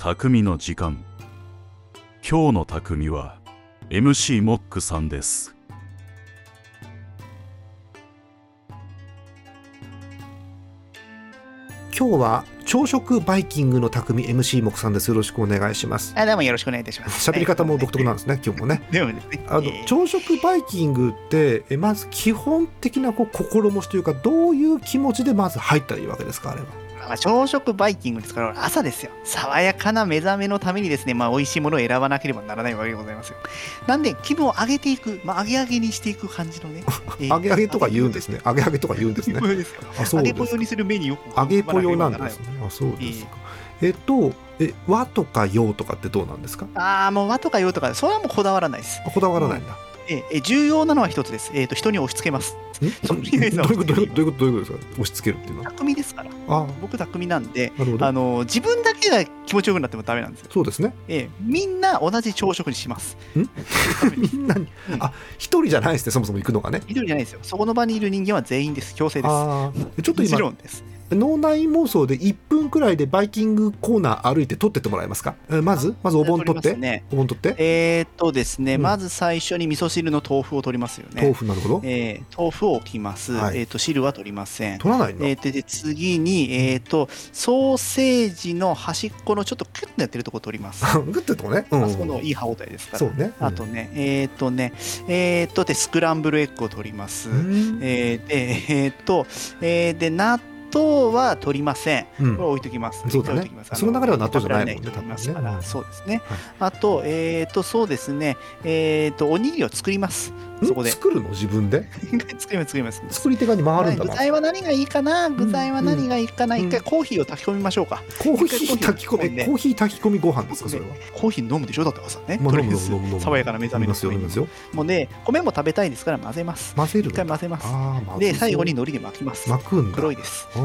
匠の時間。今日の匠は MC モックさんです。今日は朝食バイキングの匠 MC モックさんです。よろしくお願いします。どうもよろしくお願いいたします。喋り方も独特なんですね、今日もね。でもですね、朝食バイキングってまず基本的な心持ちというか、どういう気持ちでまず入ったらいいわけですか、あれは。朝食バイキングですから、朝ですよ。爽やかな目覚めのためにですね、美味しいものを選ばなければならないわけでございますよ。なんで気分を上げていく、上げ上げにしていく感じのね上げ上げとか言うんですね。上げ上げとか言うんですね。揚げぽよにするメニューを、揚げぽよなんですね。あ、そうですか。和とか洋とかってどうなんですか。もう和とか洋とか、それはもうこだわらないです。こだわらないんだ。重要なのは一つです。人に押し付けます。どういうことですか。押し付けるっていうのは匠ですから。僕匠なんで、自分だけが気持ちよくなってもダメなんですよ。そうですね。みんな同じ朝食にします。みんなに。一人じゃないですね。そもそも行くのがね。一人じゃないですよ。そこの場にいる人間は全員です。強制です。ちょっと今。脳内妄想で1分くらいでバイキングコーナー歩いて撮ってってもらえますか。まずお盆取って、ね、お盆取って。ですね、まず最初に味噌汁の豆腐を取りますよね。豆腐、なるほど。豆腐を置きます。はい、汁は取りません。取らないの。で次にソーセージの端っこのちょっとキュッとやってるとこ取ります。グッととこね。あそこのいい歯応えですから。そうね。あとね、でスクランブルエッグを取ります。で納豆は取りません。これ置いときます。そうだね。その流れは納豆じゃないもんね、多分ね。そうですね。あとそうですね。おにぎりを作ります。そこで作るの自分で。作ります。作り手側に回るんだ。具材は何がいいかな。一回コーヒーを炊き込みましょうか。コーヒー炊き込みご飯ですか、それは。コーヒー飲むでしょ、だって朝ね。飲む。爽やかな目覚めのために。もうね、米も食べたいですから混ぜます。一回混ぜます。で最後に海苔で巻きます。巻くんだ。黒いです。とて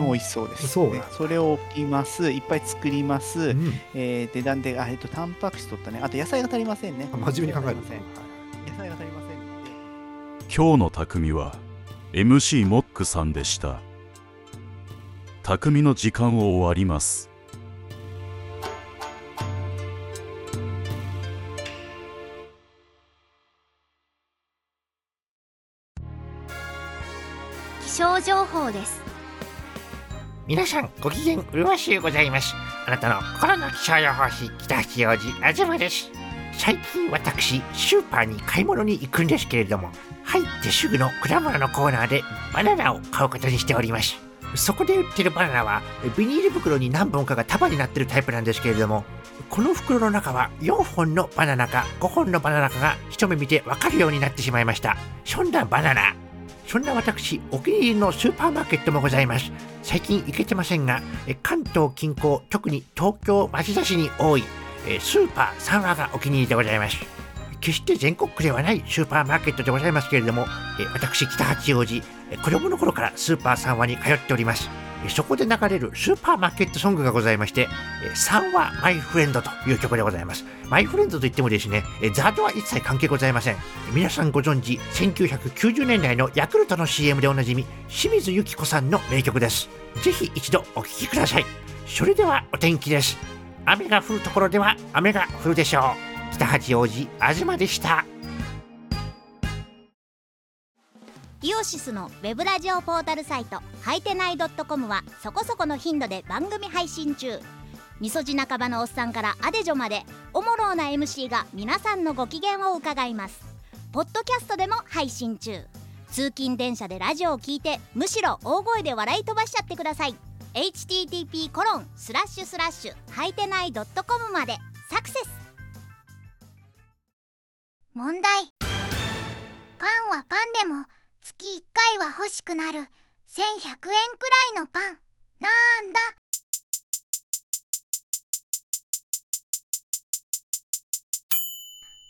も美味しそうです。それを置きます。いっぱい作ります。でなんでタンパク質取ったね。あと野菜が足りませんね。真面目に考えません。野菜が足りません。今日の匠は MC モックさんでした。匠の時間を終わります。気象情報です。皆さんご機嫌うるわしゅうございます。あなたの心の気象予報士、北八王子あずまです。最近私スーパーに買い物に行くんですけれども、入ってすぐの果物のコーナーでバナナを買うことにしております。そこで売ってるバナナはビニール袋に何本かが束になってるタイプなんですけれども、この袋の中は4本のバナナか5本のバナナかが一目見て分かるようになってしまいました。そんな私、お気に入りのスーパーマーケットもございます。最近行けてませんが、関東近郊、特に東京町田市に多いスーパーサンワがお気に入りでございます。決して全国区ではないスーパーマーケットでございますけれども、私、北八王子、子供の頃からスーパーサンワに通っております。そこで流れるスーパーマーケットソングがございまして、サンワマイフレンドという曲でございます。マイフレンドといってもですね、ザードは一切関係ございません。皆さんご存知、1990年代のヤクルトの CM でおなじみ、清水由紀子さんの名曲です。ぜひ一度お聴きください。それではお天気です。雨が降るところでは雨が降るでしょう。北八王子あずまでした。イオシスのウェブラジオポータルサイトはいてない .com はそこそこの頻度で番組配信中。みそじ半ばのおっさんからアデジョまで、おもろうな MC が皆さんのご機嫌を伺います。ポッドキャストでも配信中。通勤電車でラジオを聞いて、むしろ大声で笑い飛ばしちゃってください。 http:// はいてない .com までサクセス。問題。パンはパンでも月1回は欲しくなる1100円くらいのパン、なんだ。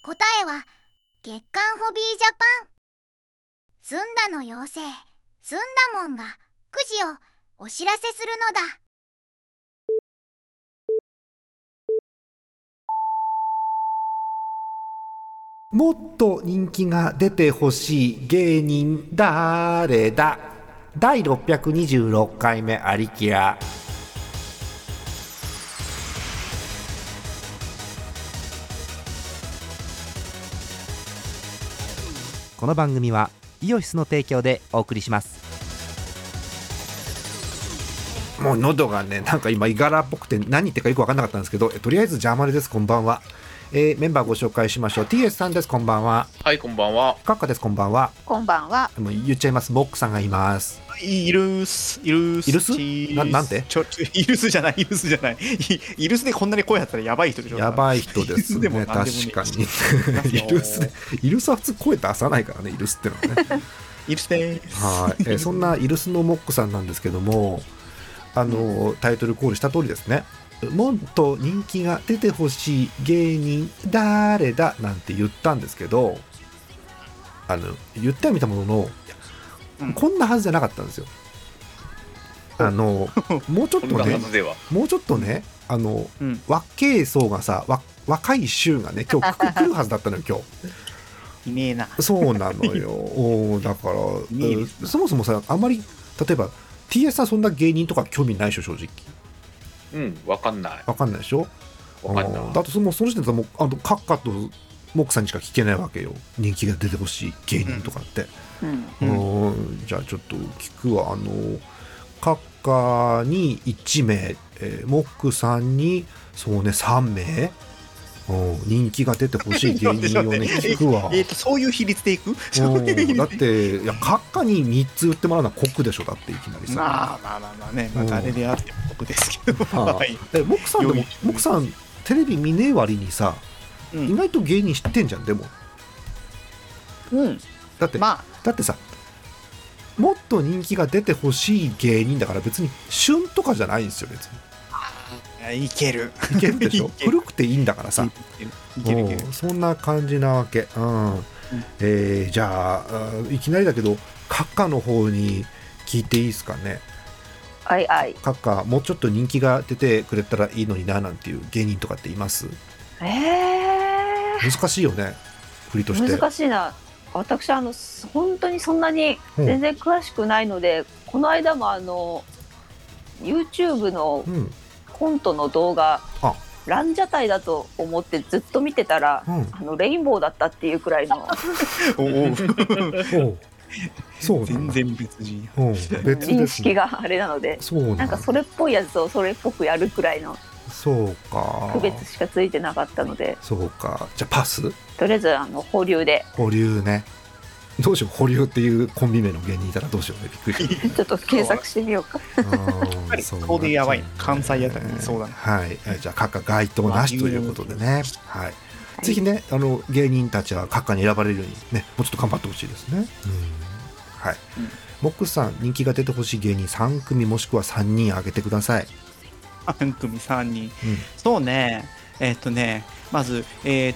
答えは月刊ホビージャパン。すんだの妖精、すんだもんがくじをお知らせするのだ。もっと人気が出てほしい芸人だーれだ。第626回目ありきら。この番組はイオシスの提供でお送りします。もう喉がねなんか今イガラっぽくて何言ってるかよく分かんなかったんですけど、とりあえずジャーマルです。こんばんは。メンバーご紹介しましょう。 TS さんです。こんばんは。はい、こんばんは。カッカです。こんばんは。こんばんは。もう言っちゃいます。ボックさんがいます。イルスなんてイルスじゃないイルスでこんなに声張ったらやばい人でしょ。やばい人ですね。確かにイルスは普通声出さないからね。イルスってのはねイルスです。はい。そんなイルスのモックさんなんですけども、タイトルコールした通りですね、もっと人気が出てほしい芸人誰だなんて言ったんですけど、言ってはみたものの、こんなはずじゃなかったんですよ。もうちょっとね若い層がさ、若い衆がね今日来るはずだったのよ今日。いねえな。そうなのよ。だからそもそもさ、あんまり例えば TS さんそんな芸人とか興味ないでしょ正直。分かんないでしょ。分かんない。だとその時点でもうカッカとモックさんにしか聞けないわけよ。人気が出てほしい芸人とかって、じゃあちょっと聞くわ。カッカに1名、モックさんにそうね3名人気が出てほしい芸人をね聞くわ。そういう比率でいく。だっていや閣下に3つ売ってもらうのは酷でしょ。だっていきなりさ、まあね、誰であっても酷ですけど、モクさんでもモクさんテレビ見ねえ割にさ、意外と芸人知ってんじゃん。でもだってさ、もっと人気が出てほしい芸人だから別に旬とかじゃないんですよ。別にいけるでしょ。古くていいんだからさ。そんな感じなわけ。じゃあいきなりだけどカッカの方に聞いていいですかね。はいはい。カッカもうちょっと人気が出てくれたらいいのにななんていう芸人とかっています？難しいよね振りとして。難しいな。私本当にそんなに全然詳しくないので、この間もYouTube のコントの動画、ランジャタイだと思ってずっと見てたら、レインボーだったっていうくらいのそう全然別人、認識があれなので、なんかそれっぽいやつをそれっぽくやるくらいの区別しかついてなかったので。そうか。じゃあパス。とりあえず保留で。保留ね。どうしよう。保留っていうコンビ名の芸人いたらどうしようね。びっくり。ちょっと検索してみようか。これやばい。関西やったね。そうだね。はい。じゃあカッカ該当なしということでね。はい。ぜひね芸人たちはカッカに選ばれるようにね、もうちょっと頑張ってほしいですね。はい。モックさん人気が出てほしい芸人3組もしくは3人挙げてください。3組3人。そうね。まず愛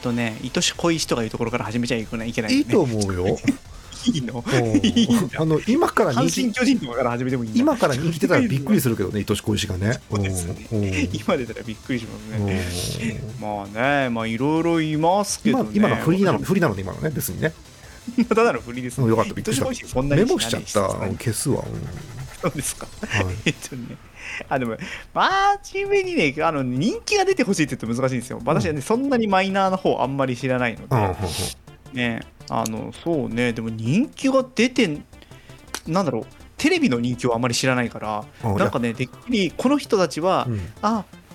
し恋しとかいうところから始めちゃいけないね。いいと思うよ。いいの今から人気出たらびっくりするけどね、愛し恋しがね。今出たらびっくりしますね。まあいろいろいますけどね。今のフリーなので今のね別にね。ただのフリーですね。よかった。びっくりした。メモしちゃった。消すわ。そうですか。でも真面目にね人気が出てほしいって言って難しいんですよ。私はねそんなにマイナーの方あんまり知らないので。ね、そうね。でも人気が出てなんだろう、テレビの人気をあまり知らないから、なんかねてっきりこの人たちは、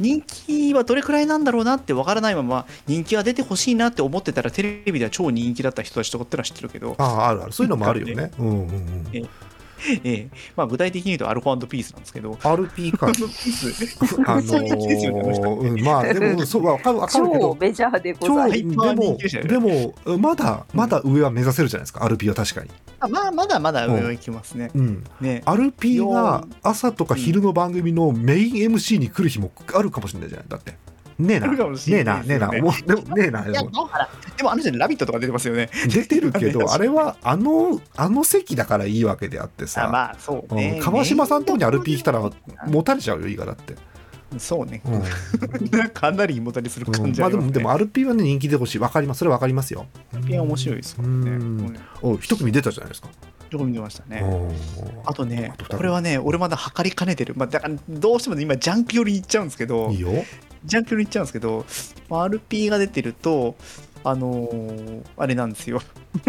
人気はどれくらいなんだろうなってわからないまま人気が出てほしいなって思ってたら、テレビでは超人気だった人たちとかってのは知ってるけど、あるそういうのもあるよね。具体的に言うとアルコ&ピースなんですけど、RP か。でもそうわかるけど、超メジャーでございます。でもまだ上は目指せるじゃないですか。RP は確かに。まだ上は行きますね。RP が朝とか昼の番組のメイン MC に来る日もあるかもしれないじゃない。だって。でもラビットとか出てますよね。出てるけどあれはあの席だからいいわけであってさ、川島さんとにアルピー来たらもたれちゃうよ。いいがだってそうね、かなり胃もたれする感じありますね。でもアルピーはね人気でほしい。わかります。それわかりますよ。アルピーは面白いですからね。一組出たじゃないですか。見ましたね。あとね、これはね俺まだ測りかねてる、だからどうしても今ジャンク寄り行っちゃうんですけど、RP が出てるとあれなんですよ。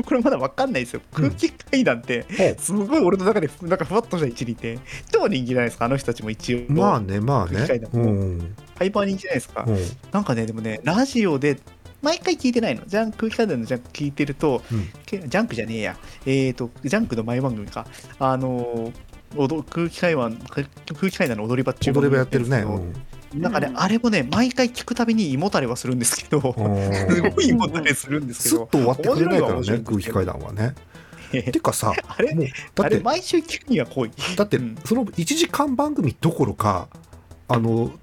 これまだ分かんないですよ。空気階段って、うん、すごい俺の中でなんかふわっとした位置にいて超人気じゃないですか、あの人たちも一応。まあねまあね、空気階段も、うん、ハイパー人気じゃないですか、うん、なんかねでもねラジオで毎回聞いてないの。ジャンク、空気階段のジャンク聞いてると、うん、ジャンクじゃねえや、ジャンクの前番組か、空気階段の踊り場っていうのを踊り場やってるね、うんなんかね、うん、あれもね毎回聞くたびに胃もたれはするんですけどすごい胃もたれするんですけどすっと終わってくれないからね空気階段はねてかさあれもうだってあれ毎週聞くには濃いだって、うん、その1時間番組どころか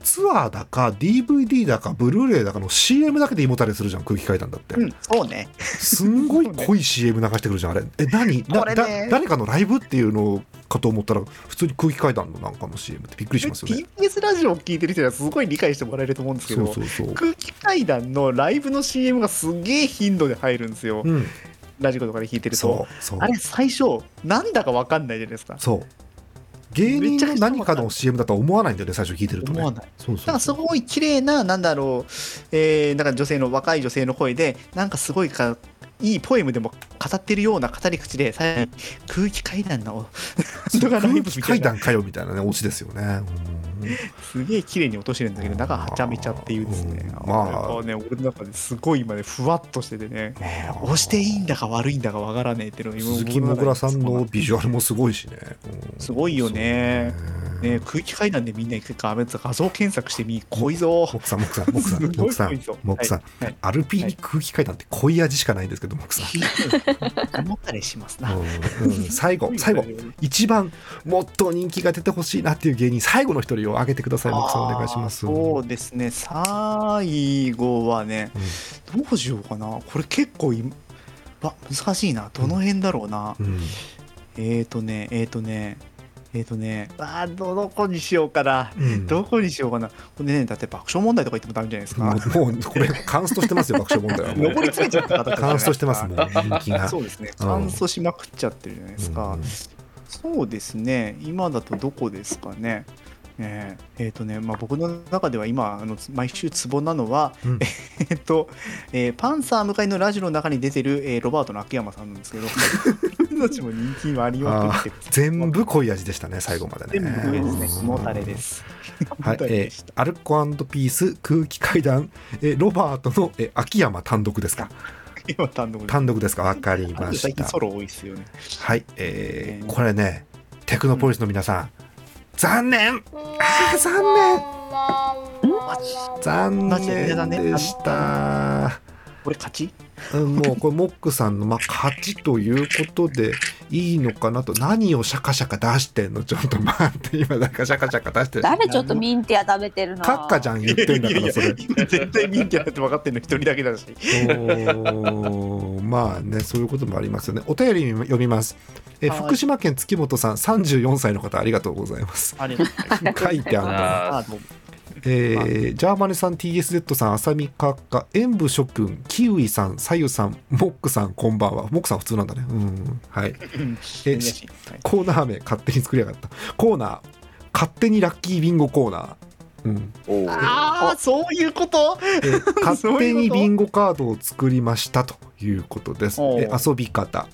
ツアーだか DVD だかブルーレイだかの CM だけで胃もたれするじゃん空気階段だって、うん、そうねすんごい濃い CM 流してくるじゃんあれ何誰かのライブっていうのかと思ったら普通に空気階段のなんかの CM ってびっくりしますよね。 TBS ラジオを聞いてる人はすごい理解してもらえると思うんですけどそう空気階段のライブの CM がすげえ頻度で入るんですよ、うん、ラジコとかで聞いてるとそうあれ最初なんだか分かんないじゃないですか。そう芸人の何かの CM だとは思わないんだよね最初聞いてるとね。思わない。そうなんかすごい綺麗ななんだろう、なんか女性の若い女性の声でなんかすごいかいいポエムでも語ってるような語り口で最後に空気階段の空気階段かよみたいなねオチですよね。すげえ綺麗に落としてるんだけど中はちゃめちゃっていうですね。まあね俺の中ですごい今ねふわっとしててね押していいんだか悪いんだかわからねえっていうの今鈴木もぐらさんのビジュアルもすごいしね。すごいよね。ね空気階段でみんな行くか画像検索してみ濃いぞ。もくさんもくさんもくさんもくさんもくさんアルピーに空気階段って濃い味しかないんですけどもくさん。もたれしますな。最後一番もっと人気が出てほしいなっていう芸人最後の一人を上げてください。もくさんお願いします。そうですね最後はね、うん、どうしようかなこれ結構難しいなどの辺だろうな、うん、どこにしようかな、うん、どこにしようかな。これねだって爆笑問題とか言ってもダメじゃないですか。もうこれカンストしてますよ爆笑問題はもう上り詰めちゃった方カンストしてますもう人気がそうですねカンストしまくっちゃってるじゃないですか、うん、そうですね今だとどこですかね。僕の中では今毎週ツボなのは、うんパンサー向井のラジオの中に出てる、ロバートの秋山さんなんですけどどっちも人気もありまくって全部濃い味でしたね最後までね。全部濃い味ですねもたれですはい、アルコ&ピース空気階段、ロバートの、秋山単独ですか。今単独ですか。分かりました。最近ソロ多いですよね。はい、これねテクノポリスの皆さん、うん残念残念でした。これ勝ちもうこれモックさんの勝ちということでいいのかなと。何をシャカシャカ出してんのちょっと待って今なんかシャカシャカ出してる誰ちょっとミンティア食べてるなカッカちゃん言ってんだからそれ絶対ミンティアだって分かってんの一人だけだしまあねそういうこともありますよね。お便り読みます。福島県月本さん34歳の方ありがとうございます書いてあるんだジャーマネさん tsZ さん浅見閣下演武諸君キウイさんさゆさんモックさんこんばんは。モックさん普通なんだねうんはいコーナー名勝手に作りやがったコーナー勝手にラッキービンゴコーナーうん、ああそういうこと勝手にビンゴカードを作りましたということです遊び方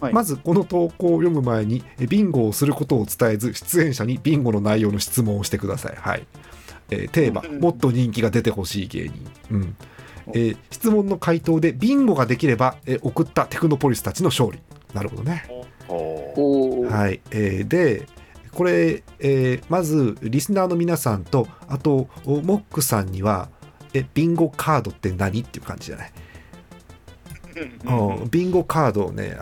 はい、まずこの投稿を読む前にビンゴをすることを伝えず出演者にビンゴの内容の質問をしてください、はいテーマもっと人気が出てほしい芸人、うん質問の回答でビンゴができれば、送ったテクノポリスたちの勝利。なるほどね。はいでこれ、まずリスナーの皆さんとあとモックさんにはビンゴカードって何っていう感じじゃないビンゴカードをね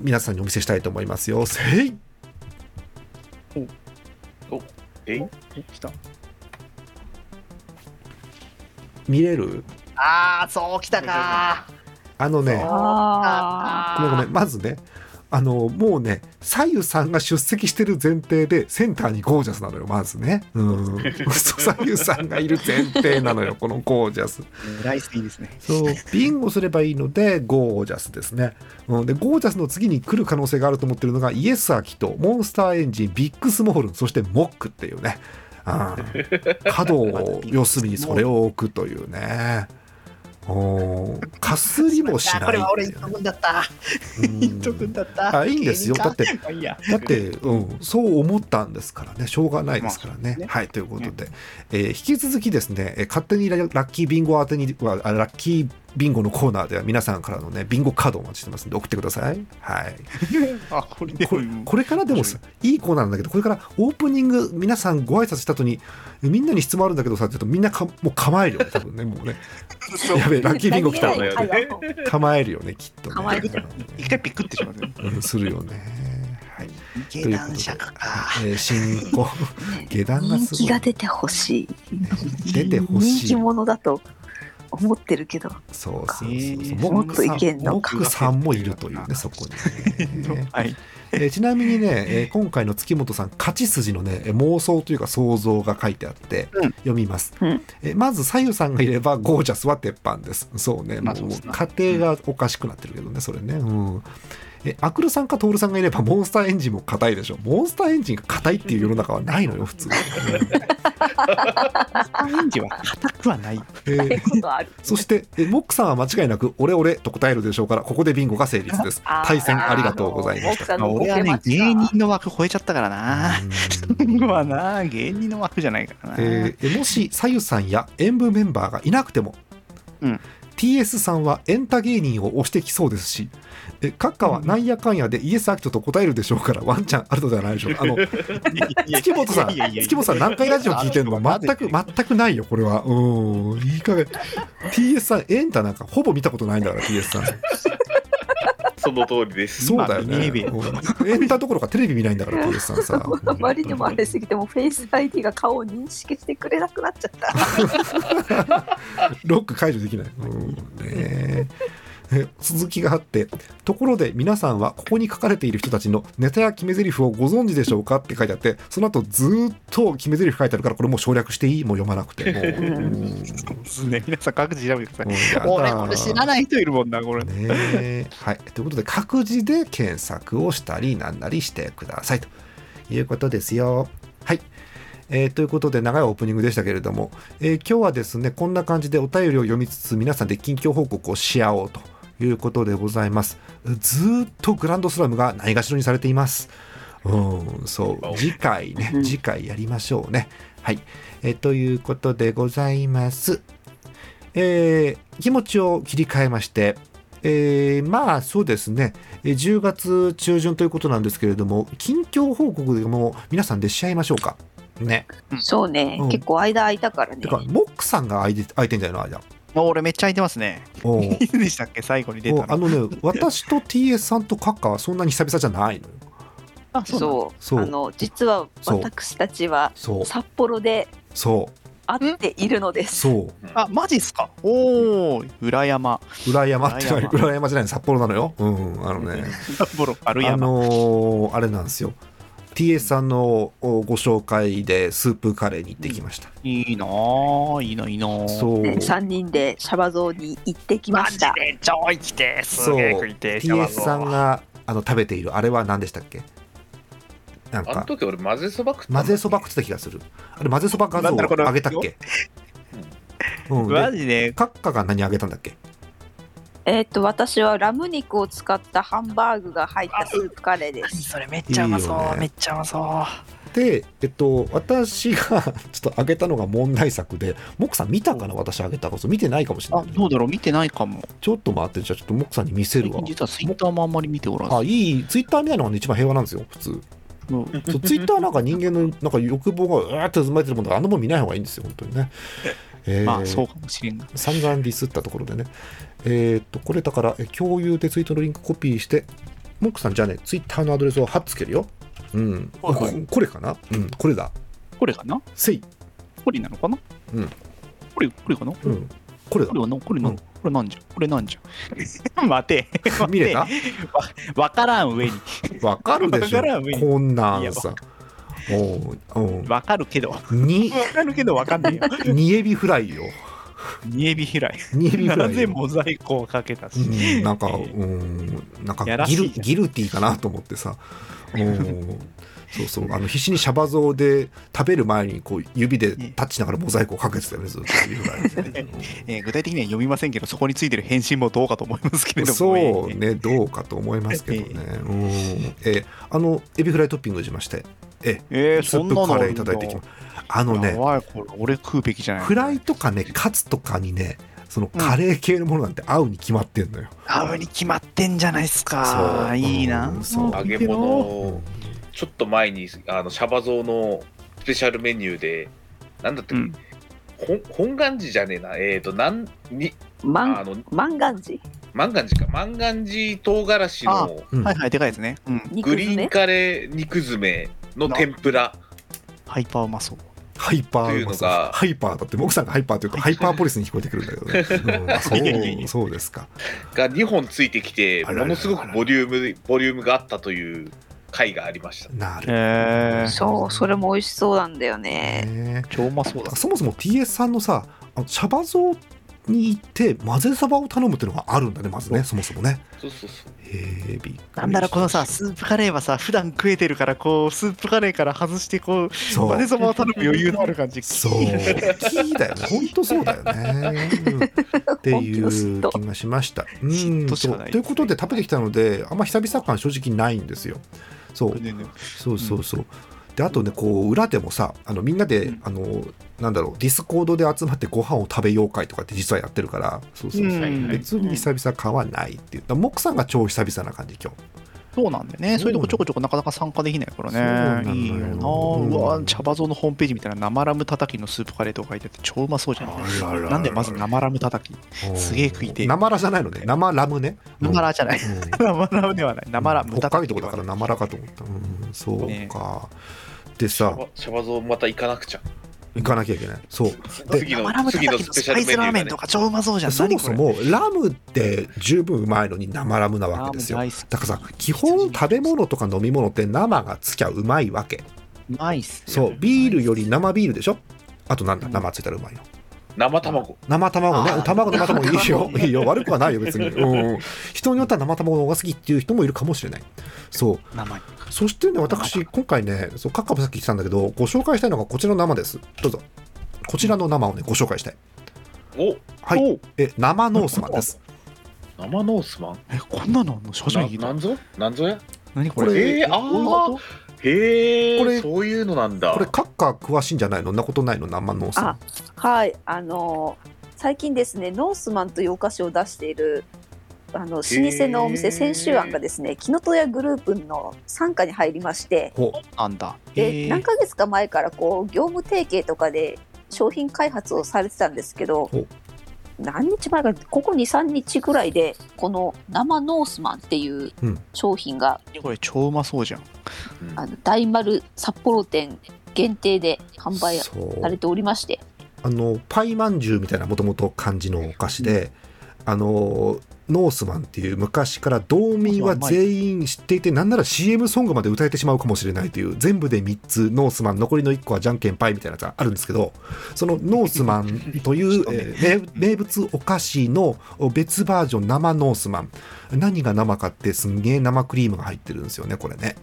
皆さんにお見せしたいと思いますよ。せいおえ来た見れるああそう来たかごめんまずねもうねさゆさんが出席してる前提でセンターにゴージャスなのよまずねさゆさんがいる前提なのよこのゴージャスライスいいですね。そうビンゴすればいいのでゴージャスですね、うん、でゴージャスの次に来る可能性があると思ってるのがイエス・アキトモンスターエンジンビッグスモールそしてモックっていうね、うん、角を四隅にそれを置くというねかすりもしない。これは俺一徳だった。一徳だった。あ、いいんですよ。だって、うん、そう思ったんですからね。しょうがないですからね。はい、ということで、引き続きですね、勝手にラッキービンゴ宛にはラッキービンゴのコーナーでは皆さんからのねビンゴカードをお待ちしてますんで送ってください。はい。あ、これからでもいいコーナーなんだけど、これからオープニング皆さんご挨拶した後にみんなに質問あるんだけどさって言うとみんなもう構えるよね、多分ね、もうね。やべえ、ラッキービンゴ来たわよね。構えるよね、きっとね。構える。一回ピクってしますよね。うん、するよね。下段者か、進行下段がすごい人気が出てほしい、出てほしい人気者だと思ってるけど、そうもっといけんのか、モックさんもいるというね、そこにね。はい、ちなみにね、今回の月本さん勝ち筋のね妄想というか想像が書いてあって、うん、読みます、うん。まずさゆさんがいればゴージャスは鉄板です。そうね、もう家庭がおかしくなってるけどね、それね、うん。アクルさんかトールさんがいればモンスターエンジンも硬いでしょ。モンスターエンジンが硬いっていう世の中はないのよ、普通。モンスターエンジンは硬くはない。そしてモックさんは間違いなく俺俺と答えるでしょうから、ここでビンゴが成立です。対戦ありがとうございました。俺はね、芸人の枠超えちゃったからな。ビンゴはな、芸人の枠じゃないからな。もしさゆさんや演舞メンバーがいなくても、うん、TS さんはエンタ芸人を押してきそうですし、閣下はなんやかんやでイエスアキトと答えるでしょうから、ワンチャンあるのではないでしょうか。月本さん何回ラジオ聞いてるのか全くないよ、これは。うん、いい加減。TS さんエンタなんかほぼ見たことないんだから、 TS さん。その通りです。そうだよね、エンタどころかテレビ見ないんだから、 TS さんさ。あまりにもあれすぎてもフェイス ID が顔を認識してくれなくなっちゃった。ロック解除できない、うんね。続きがあって、ところで皆さんはここに書かれている人たちのネタや決め台詞をご存知でしょうかって書いてあって、その後ずっと決め台詞書いてあるから、これもう省略していい、もう読まなくてもう、そうね、皆さん各自調べてください。俺これ知らない人いるもんな、これね。はい、ということで各自で検索をしたりなんなりしてくださいということですよ。はい、ということで長いオープニングでしたけれども、今日はですねこんな感じでお便りを読みつつ皆さんで近況報告をし合おうということでございます。ずっとグランドスラムがないがしろにされています。うん、そう、次回ね、次回やりましょうね。はい、ということでございます。気持ちを切り替えまして、まあそうですね、10月中旬ということなんですけれども、近況報告でも皆さんでし合いましょうかね。そうね、うん、結構間空いたからね。てかモックさんが空いてんじゃないの、間。俺めっちゃ空いてますね。いつでしたっけ、最後に出たの。ね、私と TS さんとカッカはそんなに久々じゃないのよ。あ、そう。実は私たちは札幌で会っているのです。そう。あ、マジっすか。おお、裏山。裏山って言われる、裏山じゃない、札幌なのよ。うん、ね。札幌、丸山。あれなんですよ。TS さんのご紹介でスープカレーに行ってきました。いいなぁ、いいなぁ。そう、3人でシャバゾウに行ってきました。マジで超行きてー、すげー食いてー。 TS さんが食べているあれは何でしたっけ。なんかあの時俺混ぜそば食った、ね、混ぜそば食ってた気がする。あれ混ぜそば画像をあげたっけ。うん、マジでカッカが何あげたんだっけ。私はラム肉を使ったハンバーグが入ったスープカレーです。それめっちゃうまそう、いいよね、めっちゃうまそう。で、私がちょっとあげたのが問題作で、モクさん見たかな。私あげたこと見てないかもしれない、ね。あ、どうだろう、見てないかも。ちょっと待って、じゃあちょっとモクさんに見せるわ。実はツイッターもあんまり見ておらず。あ、いい、ツイッターみたいなのが、ね、一番平和なんですよ、普通。うん、そう、ツイッターなんか人間のなんか欲望がうわーって渦巻いてるもんだから、あんなもん見ない方がいいんですよ、本当にね。まあそうかもしれんが、散々ディスったところでね。これだから共有でツイートのリンクコピーして、モックさんじゃあね、ツイッターのアドレスを貼っつけるよ。うん、はい、これかな、うん、これだ、これかな、せい、これなのかな、うん、これかな、うん、これなんじゃ待て見れた。分からん上に分かるでしょ、こんなんさ。わかるけど、わかるけどわかんないよ。2エビフライよ、2エビフライ。なぜモザイクをかけたし、なんかギルティーかなと思ってさ。そうそう、必死にシャバ像で食べる前にこう指でタッチながらモザイクをかけてたよね、ずっというぐらいですね具体的には読みませんけど、そこについてる返信もどうかと思いますけれども、そうねどうかと思いますけどねうん、エビフライトッピングしまして、スープカレーいただいてきます。ね、俺食うべきじゃない。フライとかね、カツとかにね、そのカレー系のものなんて合うに決まってんのよ。合うに決まってんじゃないですか。そういいな、そう揚げ物。ちょっと前にシャバ像のスペシャルメニューでなんだったっけ、本願寺じゃねえな、なんに万願寺。万願寺か、万願寺唐辛子の、はいはい、でかいですね、グリーンカレー肉詰めの天ぷら、ハイパーうまそう。ハイパーというのが、ハイパーだって奥さんがハイパーというかハイパーポリスに聞こえてくるんだけどねそうですかが2本ついてきて、ものすごくボリュームがあったという回がありました。なるほど、そうそれも美味しそうなんだよね。超うまそうだ。そもそも TS さんのさ、シャバゾに行って混ぜサバを頼むっていうのがあるんだね、まずね、そもそもね。そうそうそう、なんならこのさ、スープカレーはさ普段食えてるから、こうスープカレーから外してこう混ぜそばを頼む余裕のある感じ。そうキーだよね、本当そうだよねっていう気がしました。ということで食べてきたので、あんま久々感正直ないんですよ。そうそうそうそう。であとね、こう裏でもさ、みんなで、なんだろう、ディスコードで集まってご飯を食べよう会とかって実はやってるから、そうそうそう、別に久々感はないっていう。モクさんが超久々な感じ今日。そうなんだよね、そういうとこちょこちょこなかなか参加できないからね。いいよな。うわ、茶葉像のホームページみたいな、生ラムたたきのスープカレーとか書いてあって超うまそうじゃないですか。なんでまず生ラムたたきすげえ食いて。生ラじゃないのね、生ラムね、生ラじゃない、生ラムではない、生ラムたたき。北海道だから生ラかと思った。そうか。でさ、茶葉像また行かなきゃいけない。そうで、次のスペシャルメニューがね、スパイスラーメンとか超うまそうじゃん。そもそもラムって十分うまいのに生ラムなわけですよ。だからさ、基本食べ物とか飲み物って生がつきゃうまいわけ。うまいっす。そう、ビールより生ビールでしょ。あとなんだ、生ついたらうまいの。生卵ね。卵の生卵いいよいいよ、悪くはないよ別に。人によっては生卵の方が好きっていう人もいるかもしれない。そう。そしてね、私今回ね、そうカッカもさっき言ってたんだけど、ご紹介したいのがこちらの生です。どうぞ。こちらの生をね、ご紹介したい。お、はい。生ノースマンです。生ノースマン？こんなの初めて聞いた。なんぞや？何これ？これそういうのなんだ。これカッカ詳しいんじゃないの？なことないの、生ノースマン。はい、最近ですね、ノースマンというお菓子を出している老舗のお店、千秋庵がですね、紀ノ戸屋グループの傘下に入りまして、なんだ、何ヶ月か前からこう業務提携とかで商品開発をされてたんですけど、何日前か、ここ 2,3 日ぐらいでこの生ノースマンっていう商品が、これ超うまそうじゃん、大丸札幌店限定で販売されておりまして、パイまんじゅうみたいなもともと漢字のお菓子で、ノースマンっていう昔から道民は全員知っていて、なんなら CM ソングまで歌えてしまうかもしれないという、全部で3つノースマン、残りの1個はじゃんけんパイみたいなやつがあるんですけど、そのノースマンという名物お菓子の別バージョン、生ノースマン。何が生かって、すんげえ生クリームが入ってるんですよね、これね。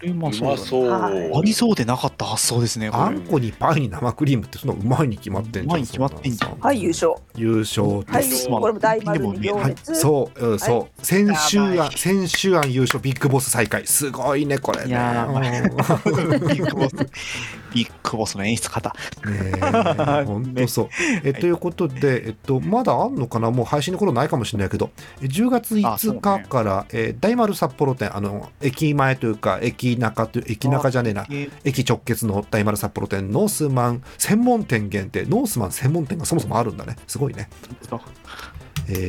うまそう。ありそうでなかった発想ですね。あんこにパイに生クリームって、そんなうまいに決まってんじゃん。はい、優勝。です。これも大丸に行列。そう。先週案優勝、ビッグボス再開。すごいねこれね。ビッグボスの演出方。本当そう。ということで、まだあんのかな、もう配信の頃ないかもしれないけど、10月5日から大丸札幌店、駅前というか駅直結の大丸札幌店、ノースマン専門店限定。ノースマン専門店がそもそもあるんだね、すごいね。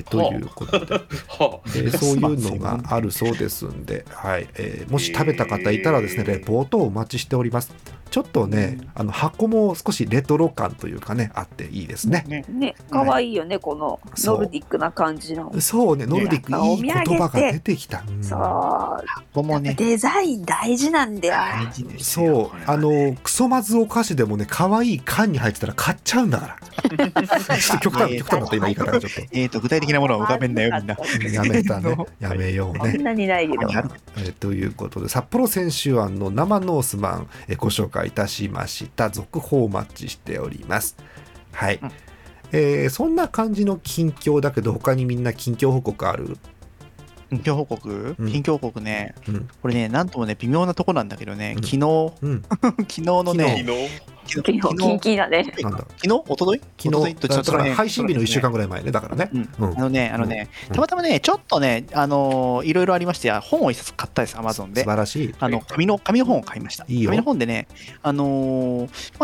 ということで、そういうのがあるそうですんで、はい、もし食べた方いたらですね、レポートをお待ちしております。ちょっとね、うん、箱も少しレトロ感というかねあっていいですね。可愛、ね、いよね、このノルディックな感じの。そうね、ノルディックいい言葉が出てきた。うん、そう箱もねデザイン大事なんだよ。大事ですよ。そう、クソまずお菓子でもね可愛い缶に入ってたら買っちゃうんだから。ちょっと極端だった今言い方がちょっと。具体的なものは浮かべんなよみんな。やめたね。やめようね。そんなにないけど。ということで札幌選手案の生ノースマン、ご紹介いたしました。続報をマッチしております。はい、そんな感じの近況だけど他にみんな近況報告ある？近況報告ね、うん、これねなんともね微妙なとこなんだけどね、うん、昨日、うん、昨日のね昨日とちょっと、ね、配信日の1週間ぐらい前ねだからね、うんうん、たまたまねちょっとねいろいろありまして本を一冊買ったです。 Amazon で素晴らしい紙の本を買いました。いいよ紙の本でねま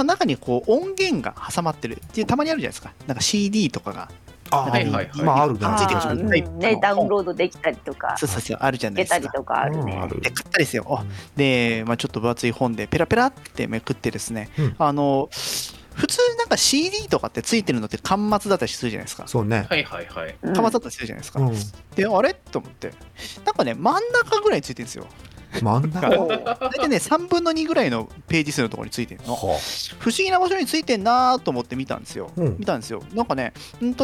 あ、中にこう音源が挟まってるっていうたまにあるじゃないですか。なんか CD とかがダウンロードできたりとかそうあるじゃないですか。出たりとかあるね、うん、あるで買ったですよ。で、まあ、ちょっと分厚い本でペラペラってめくってですね、うん、普通なんか CD とかってついてるのって端末だったりするじゃないですか。そうねはいはいはい端末だったりするじゃないですか、うん、であれと思ってなんかね真ん中ぐらいについてるんですよ。真ん中だいたいね3分の2ぐらいのページ数のところについてるの、はあ、不思議な場所についてんなと思って見たんですよ。なんかね明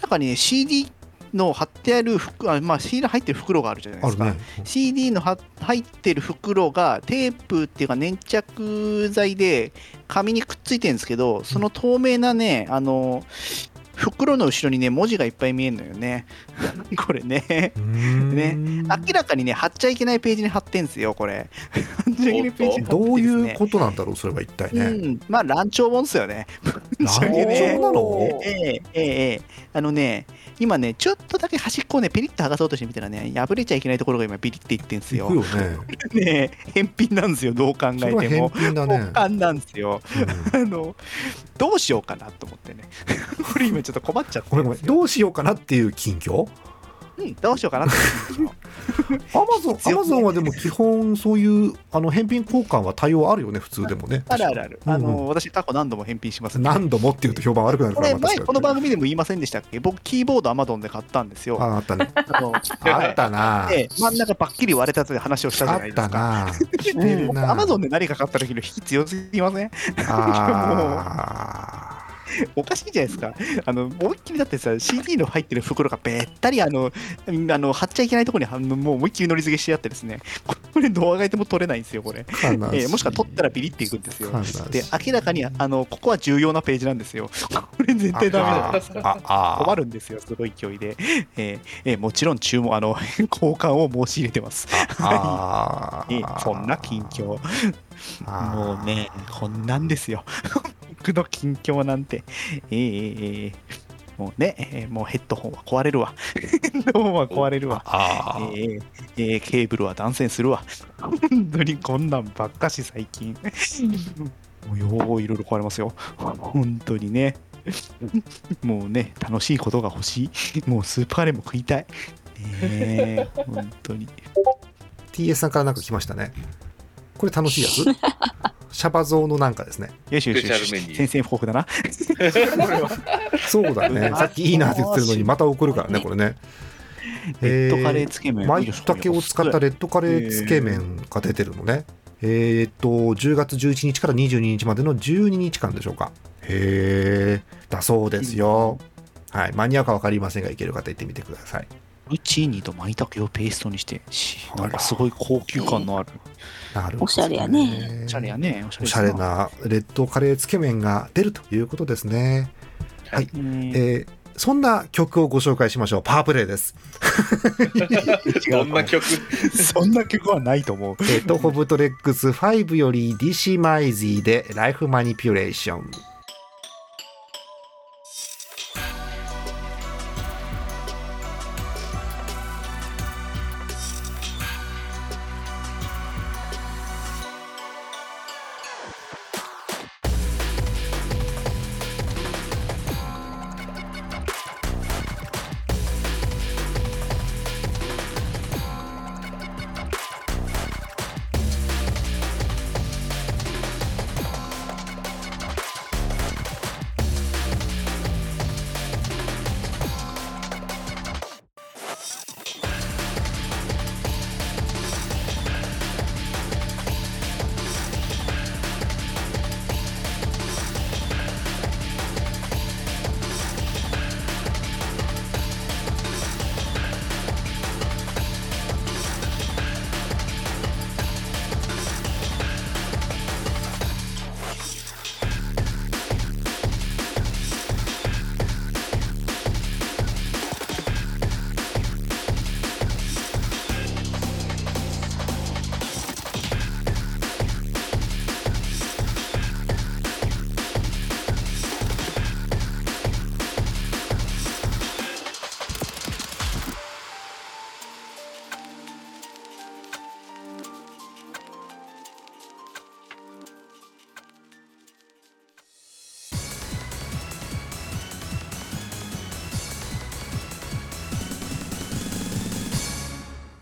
らかにね CD の貼ってあるCD 入ってる袋があるじゃないですか、ね、CD の入ってる袋がテープっていうか粘着剤で紙にくっついてるんですけどその透明なね袋の後ろにね文字がいっぱい見えるのよねこれねね明らかにね貼っちゃいけないページに貼ってんすよこれどういうことなんだろうそれは一体ね、うん、まあ乱調本っすよね乱調なの今ねちょっとだけ端っこをねペリッと剥がそうとしてみたらね破れちゃいけないところが今ビリッていってんすよ。ね返品なんですよ。どう考えても返品だね交換なんですよ、うん、どうしようかなと思ってねこれ今ちょっと困っちゃってどうしようかなっていう近況。うんどうしようかなっていう近況。 Amazon はでも基本そういう返品交換は対応あるよね普通でもね。あるあるある、うん私過去何度も返品します、ね、何度もっていうと評判悪くなるからこれ前この番組でも言いませんでしたっけ。僕キーボード Amazon で買ったんですよ。 あったなで真ん中ばっきり割れたという話をしたじゃないですか。あったなでAmazon で何か買った時の引き強すぎません？あーおかしいじゃないですか。思いっきりだってさ CD の入ってる袋がべったり貼っちゃいけないところにもう思いっきり乗り付けしてあってですねこれドアがいても取れないんですよこれ、もしくは取ったらビリっていくんですよ。で明らかにここは重要なページなんですよこれ絶対ダメなんです困るんですよすごい勢いで、もちろん注文交換を申し入れてますそんな近況もうねこんなんですよ僕の近況なんて、もうねもうヘッドホンは壊れるわヘッドホンは壊れるわ、ケーブルは断線するわ本当にこんなんばっかし最近もういろいろ壊れますよ本当にねもうね楽しいことが欲しいもうスープカレーも食いたい、本当にTS さんからなんか来ましたねこれ楽しいやつシャバ像のなんかですね。よし先生報告だなそうだねさっきいいなって言ってるのにまた怒るからねこれね。レッドカレーつけ麺マイタケを使ったレッドカレーつけ麺が出てるのね。10月11日から22日までの12日間でしょうか。へーだそうですよ、はい、間に合うか分かりませんが行ける方行ってみてください。チーニーとマイタケをペーストにしてなんかすごい高級感のある、おしゃれやねおしゃれやねおしゃれなレッドカレーつけ麺が出るということですね。はい、そんな曲をご紹介しましょう。パワープレイですそんな曲はないと思うホブトレックス5よりディシマイジーでライフマニピュレーション。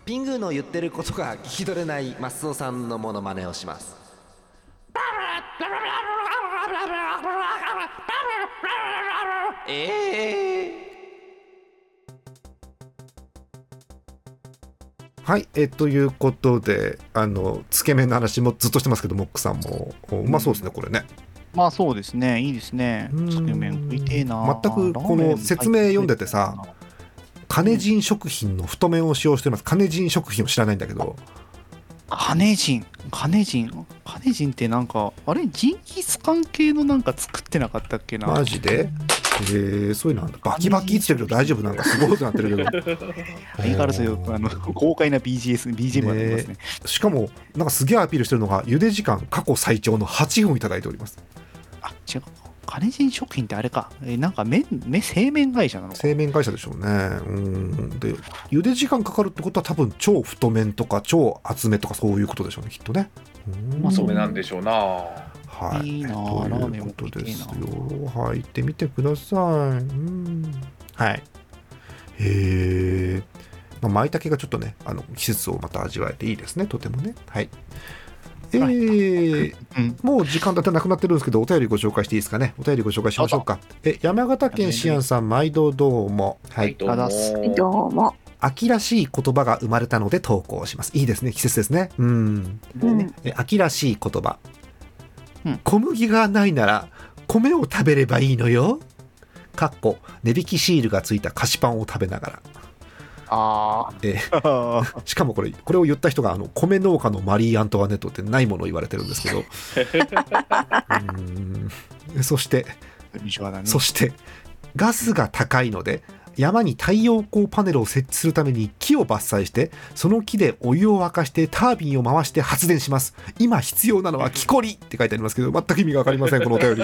ピングーの言ってることが聞き取れないマスオさんのモノマネをします。はい、ということでつけ麺の話もずっとしてますけど、モックさんもうまそうですねこれね。まあそうですね、いいですね。つけ麺食いてえな。全くこの説明読んでてさ、金人食品の太麺を使用してます。金人食品を知らないんだけど、金人ってなんかあれジンギスカン系のなんか作ってなかったっけな。マジでそういうのあんだ。バキバキって言ってるけど大丈夫、なんかすごくなってるけど相変わらず豪快な BGM が出ますね。しかもなんかすげえアピールしてるのが、茹で時間過去最長の8分いただいております。あ、違う、金人食品ってあれか、なんか製麺会社なのか。製麺会社でしょうね。で茹で時間かかるってことは多分超太麺とか超厚めとかそういうことでしょうね、きっとね。まあそうなんでしょうな。はい、いいなぁ、ラーメンもいいなぁ。はい、行ってみてください。はい。まあ、舞茸がちょっとね、季節をまた味わえていいですね、とてもね。はい。もう時間だってなくなってるんですけど、お便りご紹介していいですかね。お便りご紹介しましょうか。山形県しあんさん、毎度どうも。はい、どうも。秋らしい言葉が生まれたので投稿します。いいですね、季節ですね。秋らしい言葉。小麦がないなら米を食べればいいのよ。かっこ値引きシールがついた菓子パンを食べながら。しかもこれを言った人が米農家のマリー・アントワネットってないものを言われてるんですけどそしてガスが高いので山に太陽光パネルを設置するために木を伐採して、その木でお湯を沸かしてタービンを回して発電します。今必要なのは木こりって書いてありますけど、全く意味が分かりませんこのお便り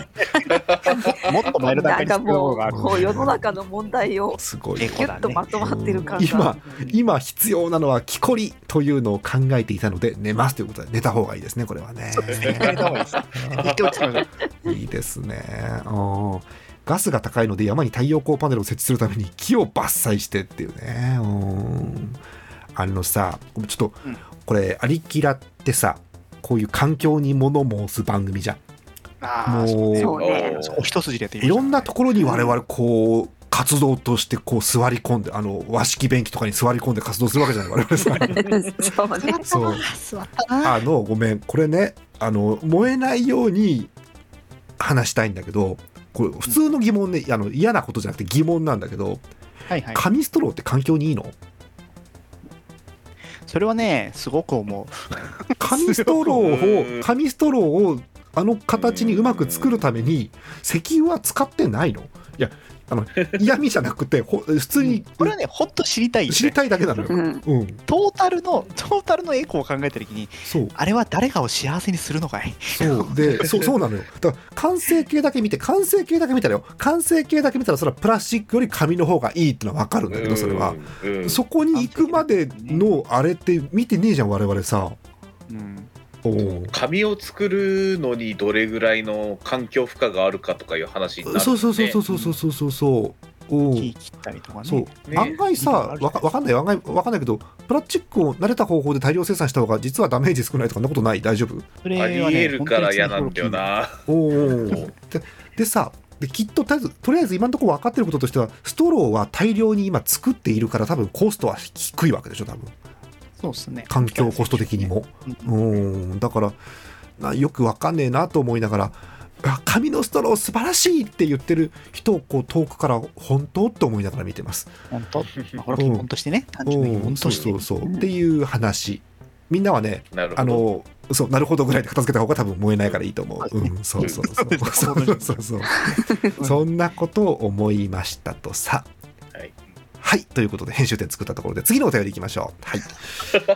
もっと前の段階に必要がある。もう世の中の問題をギュッとまとまってる感じ、ね、今必要なのは木こりというのを考えていたので寝ますということで、寝た方がいいですねこれはね。いいですね。ガスが高いので山に太陽光パネルを設置するために木を伐採してっていうね。ちょっとこれアリキラってさ、こういう環境に物申す番組じゃん。そうね、一筋でやっていましたね。いろんなところに我々こう活動としてこう座り込んで、和式便器とかに座り込んで活動するわけじゃない我々さそうね、そう、ごめんこれね、燃えないように話したいんだけど、これ普通の疑問ね、嫌なことじゃなくて疑問なんだけど、はいはい、紙ストローって環境にいいの？それはねすごく思う紙ストローをあの形にうまく作るために石油は使ってないの？いや嫌味じゃなくて普通に、これはねほんと知りたい、ね、知りたいだけなのよ、トータルのエコを考えた時に、そうあれは誰かを幸せにするのかい。そうなのよ。だから完成形だけ見たらよ、完成形だけ見たらそれはプラスチックより紙の方がいいってのは分かるんだけど、それはそこに行くまでのあれって見てねえじゃん我々さ。紙を作るのにどれぐらいの環境負荷があるかとかいう話になるんで、そう木切ったりとかね。案外さ、わかんないけどプラスチックを慣れた方法で大量生産した方が実はダメージ少ないとか、そんなことない？大丈夫？ありえるから嫌なんだよな。でさ、できっととりあえず今のところ分かってることとしては、ストローは大量に今作っているから多分コストは低いわけでしょ多分。そうですね、環境コスト的にも、だからよくわかんねえなと思いながら、紙のストロー素晴らしいって言ってる人をこう遠くから本当と思いながら見てます。本当、これは基本としてね、単純に本としてっていう話。みんなはね、そうなるほどぐらいで片付けた方が多分燃えないからいいと思う。そんなことを思いましたとさ。はい、ということで編集点作ったところで次のお便りいきましょう。はい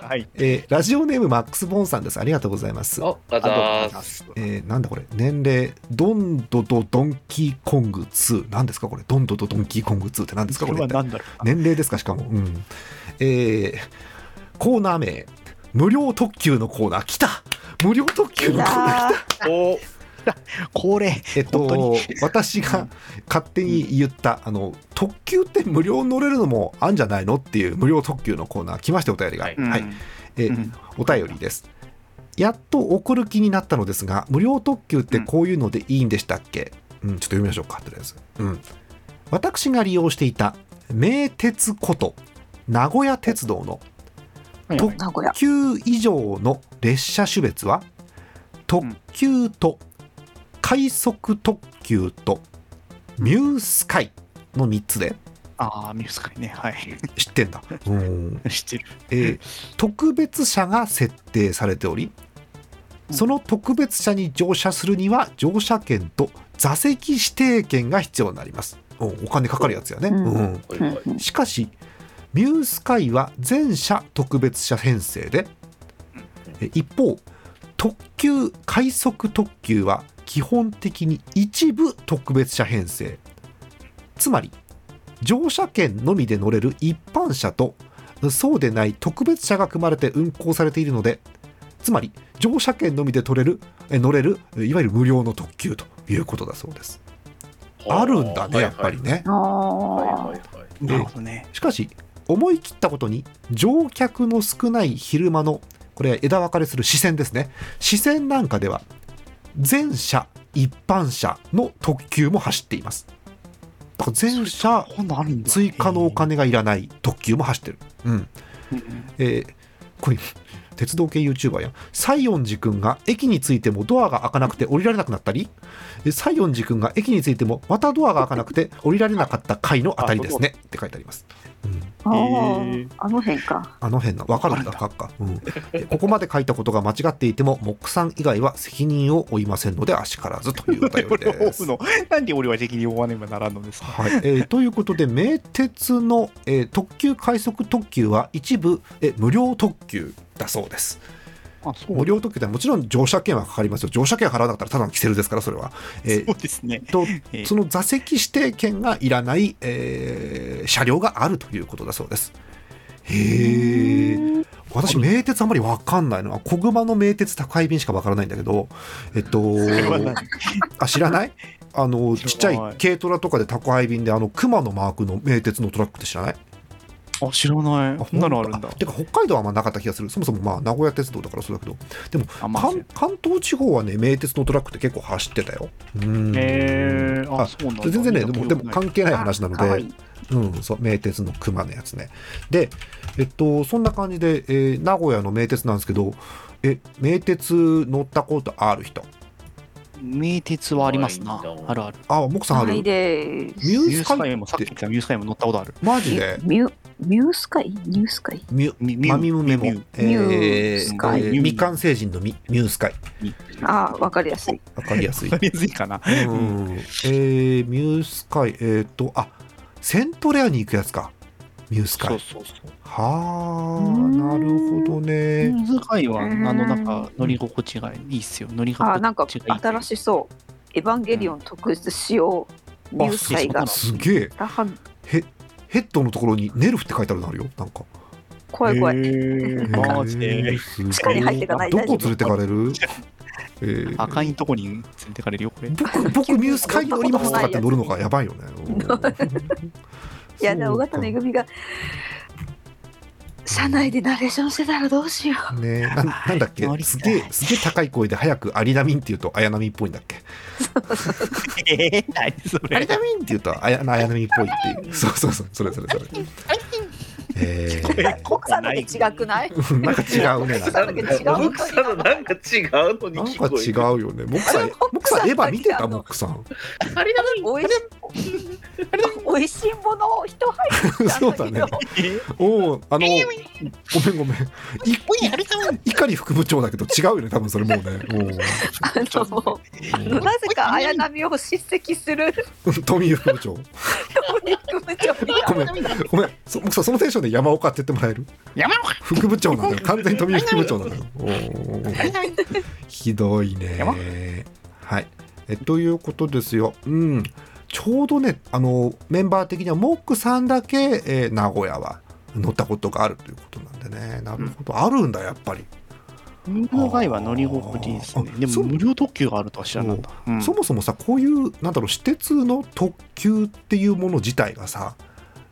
はい、ラジオネームマックスボンさんです。ありがとうございます。なんだこれ、年齢ドンドドドンキーコング2、何ですかこれ。ドンドドドンキーコング2って何ですかこれ。年齢ですかしかも。コーナー名無料特急のコーナー来た。無料特急のコーナー来た。これ、私が勝手に言った、うん、特急って無料乗れるのもあんじゃないのっていう無料特急のコーナー来ました。お便りが、はいはい、うん、お便りです。やっと送る気になったのですが、無料特急ってこういうのでいいんでしたっけ、うんうん、ちょっと読みましょうか、とりあえず、うん、私が利用していた名鉄こと名古屋鉄道の特急以上の列車種別は、特急と快速特急とミュースカイの3つで、あ、ミュースカイね、はい、知ってんだ、うん知ってる、特別車が設定されており、その特別車に乗車するには乗車券と座席指定券が必要になります。 お金かかるやつやね、うんうん、しかしミュースカイは全車特別車編成で、一方特急快速特急は基本的に一部特別車編成、つまり乗車券のみで乗れる一般車とそうでない特別車が組まれて運行されているので、つまり乗車券のみで乗れるいわゆる無料の特急ということだそうです。あるんだね、やっぱりね、はいはいはい、しかし思い切ったことに乗客の少ない昼間の、これ枝分かれする支線ですね、支線なんかでは全車一般車の特急も走っています。だから全車追加のお金がいらない特急も走ってる、うん、これ鉄道系 YouTuber や西園寺君が駅に着いてもドアが開かなくて降りられなくなったり、西園寺君が駅に着いてもまたドアが開かなくて降りられなかった回のあたりですねって書いてあります、うん、あの辺か、あの辺な、分かるんだ、かっか、うん、ここまで書いたことが間違っていてもモックさん以外は責任を負いませんのであしからず、というお便りです。なんで俺は責任を負わねばならんのですか、はい、ということで名鉄の、特急快速特急は一部、無料特急だそうです。あ、そう、無料特急ではもちろん乗車券はかかりますよ。乗車券払わなかったらただのキセルですから、それは、そうですね、その座席指定券がいらない、車両があるということだそうです。へえ。私名鉄あんまり分かんないのは小熊の名鉄宅配便しか分からないんだけど、あ、知らない、ちっちゃい軽トラとかで宅配便で熊のマークの名鉄のトラックって知らない？あ、知らない。こんなのあるんだ。てか北海道はまあなかった気がする。そもそもまあ名古屋鉄道だからそうだけど、でも、まあ、関東地方はね名鉄のトラックって結構走ってたよ。へえ。あ、そうなんだ。全然ね、でも関係ない話なので、はい、うん、そう、名鉄の熊のやつね。で、そんな感じで、名古屋の名鉄なんですけど、名鉄乗ったことある人？名鉄はありますな。あるある。あ、もくさんある。ミュースカイもさっき言ったミュースカイも乗ったことある。マジで？ミュースカイマミムメモ未完成人のミュースカイ。ああ、分かりやすい。分かりやすいかな。うん、ミュースカイ、あ、セントレアに行くやつか。ミュースカイ。そう。はあ、なるほどね。ミュースカイはなんか乗り心地がいいっすよ。乗り心地がいい。あ、なんか新しそう。エヴァンゲリオン特別仕様、ミュースカイが。すげえ。ヘッドのところにネルフって書いてあるのあるよ。なんか怖い。マジで。近に入ってかない。どこ連れてかれる？赤いとこに連れてかれるよこれ。僕ミュースカイに乗りますとかって乗るのがやばいよね。いや、尾形めぐみが車内でナレーションしてたらどうしよう、ね、なんだっけ、すげえ高い声で早くアリナミンって言うと綾波っぽいんだっけ何それ、アリナミンって言うと綾波っぽいっていうそうそれ奥さんだけ違くない？なんか違うね。奥さんなんか違うのに聞こえる。なんか違うよね。僕さんエヴァ見てた僕さん。あれだもん。おいしいものを人入ったんだけど。おお、ごめん。碇副部長だけど違うよね。多分それもうね。なぜか綾波を叱責する。富井副部長。ごめん。僕さんそのテンションで山岡って言ってもらえる？山岡副部長なんだよ。完全に富井副部長なんだよ。ひどいね。はい。ということですよ。うん。ちょうどね、メンバー的にはモックさんだけ、名古屋は乗ったことがあるということなんでね。なるほど、うん、あるんだやっぱり。ノリの場合は乗り心地いいですね。でも無料特急があるとは知らなかった、うん、そもそもさ、こういうなんだろう、私鉄の特急っていうもの自体がさ、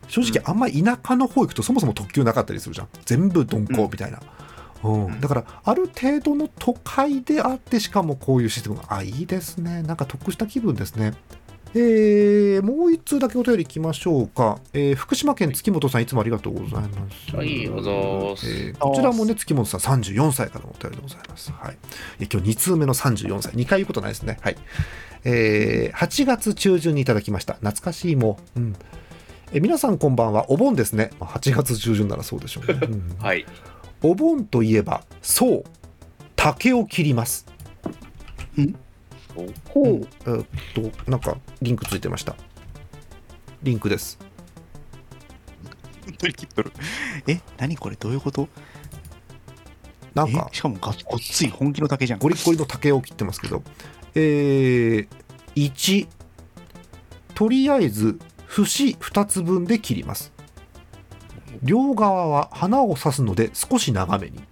正直あんまり田舎の方行くとそもそも特急なかったりするじゃん、全部鈍行みたいな、うんうん、だからある程度の都会であって、しかもこういうシステムが、あ、いいですね、なんか得した気分ですね。もう一通だけお便りいきましょうか、福島県月本さん、いつもありがとうございます。はい、おぞーす。こちらもね、月本さん34歳からのお便りでございます、はい、今日2通目の34歳、2回言うことないですね、はい。8月中旬にいただきました。懐かしいも、うん、皆さんこんばんは。お盆ですね。8月中旬ならそうでしょう、ね、うん、はい、お盆といえば、そう、竹を切ります。んほう、なんかリンクついてました。リンクです。切っとる。え、何これ、どういうこと？なんかしかもごっつい本気の竹じゃん。ゴリゴリの竹を切ってますけど、1、とりあえず節2つ分で切ります。両側は花を刺すので少し長めに。ん？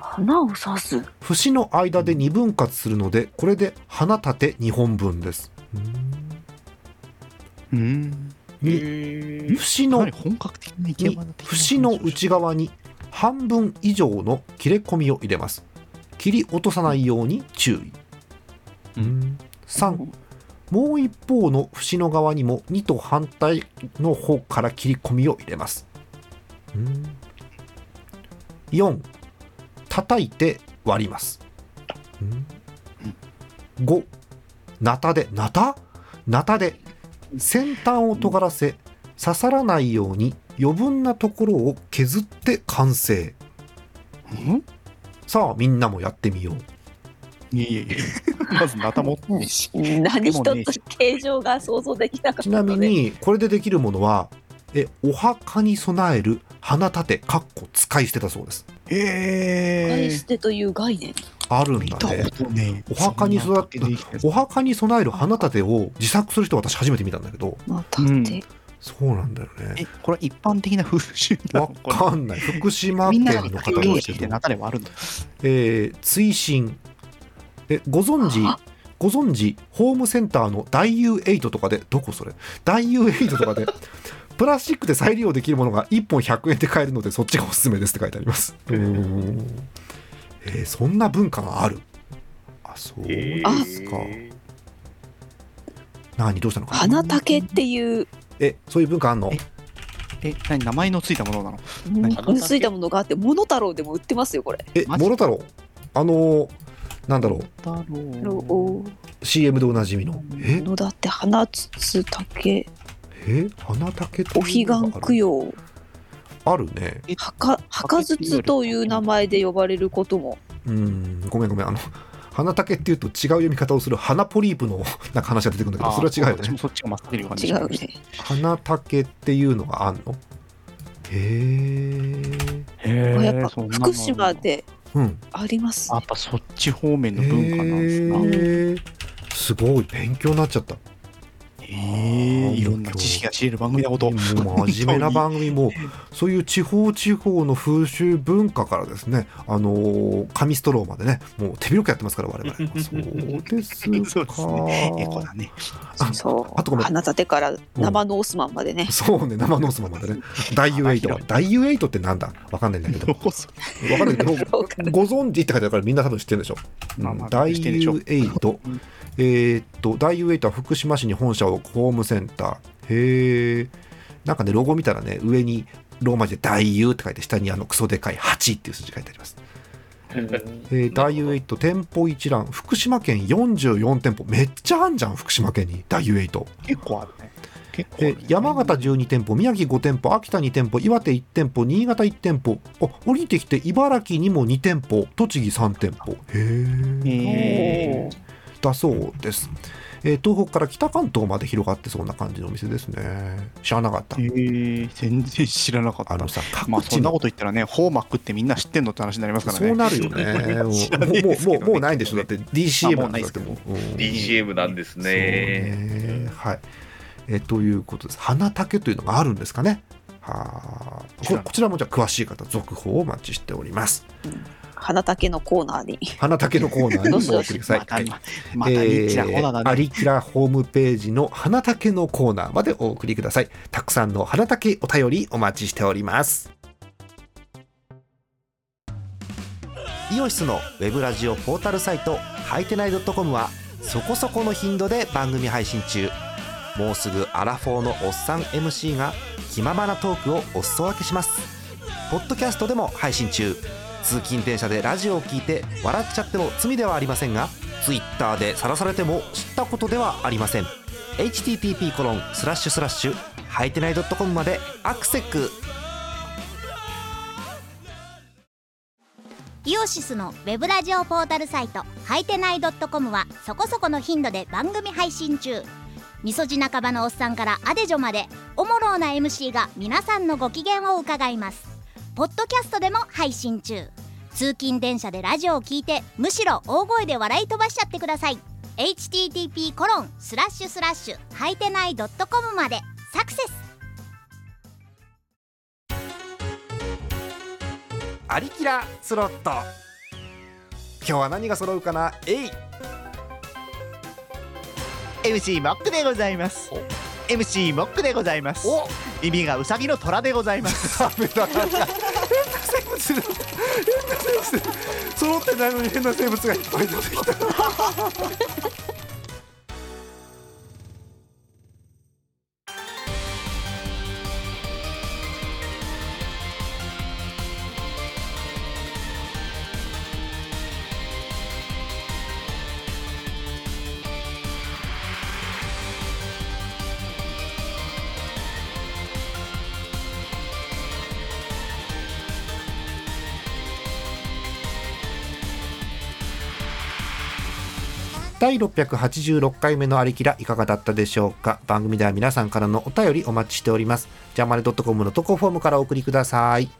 花を刺す、節の間で2分割するので、これで花立て2本分です。うーん、節の内側に半分以上の切れ込みを入れます。切り落とさないように注意。3、もう一方の節の側にも2と反対の方から切り込みを入れます。4、叩いて割ります。5、ナタで先端を尖らせ、刺さらないように余分なところを削って完成。さあ、みんなもやってみよう。いえまずナタ持ってし何一つ形状が想像できなかった。ちなみにこれでできるものは、お墓に備える花立てかっこ使い捨てだそうです。使い捨てという概念あるんだね。お墓に備える花立てを自作する人、私初めて見たんだけど、うん、そうなんだよね。これは一般的な風習なの？わかんない。福島県の方にしてる。追伸、ご存知ホームセンターのダイユー8とかで、どこそれ、ダイユー8とかでプラスチックで再利用できるものが1本100円で買えるので、そっちがおすすめですって書いてあります。そんな文化がある。あ、そうですか。何、どうしたのかな。花竹っていう、そういう文化あんの？何、名前のついたものなの？ついたものがあって、モノタロウでも売ってますよこれ。モノタロウ、なんだろう、 CM でおなじみののだって。花筒竹、花竹というのがある。お彼岸供養あるね。墓筒という名前で呼ばれることも。ごめん、花竹っていうと違う読み方をする花ポリープのなんか話が出てくるんだけど、それは違うよね。そっちが待ってる感じ。違うね。花竹っていうのがあるの。へえ。やっぱ福島でありますね。やっぱそっち方面の文化なんですな。すごい勉強になっちゃった。いろんな知識が知れる番組だこと。真面目な番組もそういう地方の風習文化からですね、紙ストローまでね、もう手広くやってますから我々。そうですか。そうですね、エコだね。そう、あと花立てから生ノースマンまでね、うん、そうね、生ノースマンまでね。ダイユエイトってなんだ、わかんないんだけどご存知って書いてあるからみんな多分知ってるでしょ。ダイユエイト、ダイユエイトは福島市に本社をホームセンター。なんかね、ロゴ見たらね、上にローマ字で大優って書いて、下にクソでかい8っていう数字書いてあります。大優8店舗一覧、福島県44店舗。めっちゃあんじゃん福島県に大優8。結構あるね。山形12店舗、宮城5店舗、秋田2店舗、岩手1店舗、新潟1店舗、降りてきて茨城にも2店舗、栃木3店舗。へえ。だそうです。東北から北関東まで広がってそうな感じのお店ですね。知らなかった。全然知らなかった。さ、そんなこと言ったらね、ホーマックってみんな知ってんのって話になりますからね。そうなるよね。もうないんでしょ。だって DCM なんですけど。DCM なんですね。はい。ということです。花竹というのがあるんですかね。こちらもじゃあ詳しい方、続報をお待ちしております。花竹のコーナーにどうぞお送りください。またアリキラホームページの花竹のコーナーまでお送りください。たくさんの花竹お便りお待ちしております。イオシスのウェブラジオポータルサイトはいてない .com はそこそこの頻度で番組配信中。もうすぐアラフォーのおっさん MC が気ままなトークをお裾分けします。ポッドキャストでも配信中。通勤電車でラジオを聞いて笑っちゃっても罪ではありませんが、 Twitter で晒されても知ったことではありません。 http:// はいてない .com までアクセク。イオシスのウェブラジオポータルサイトはいてない .com はそこそこの頻度で番組配信中。みそじ半ばのおっさんからアデジョまでおもろうな MC が皆さんのご機嫌を伺います。ポッドキャストでも配信中。通勤電車でラジオを聞いてむしろ大声で笑い飛ばしちゃってください。 http:// はいてない .com までサクセス。アリキラスロット、今日は何が揃うかな。MC モックでございます。耳がウサギの虎でございます。変な生物揃ってないのに変な生物がいっぱい出てきた。第686回目のアリキラいかがだったでしょうか。番組では皆さんからのお便りお待ちしております。ジャマネ .com の投稿フォームからお送りください。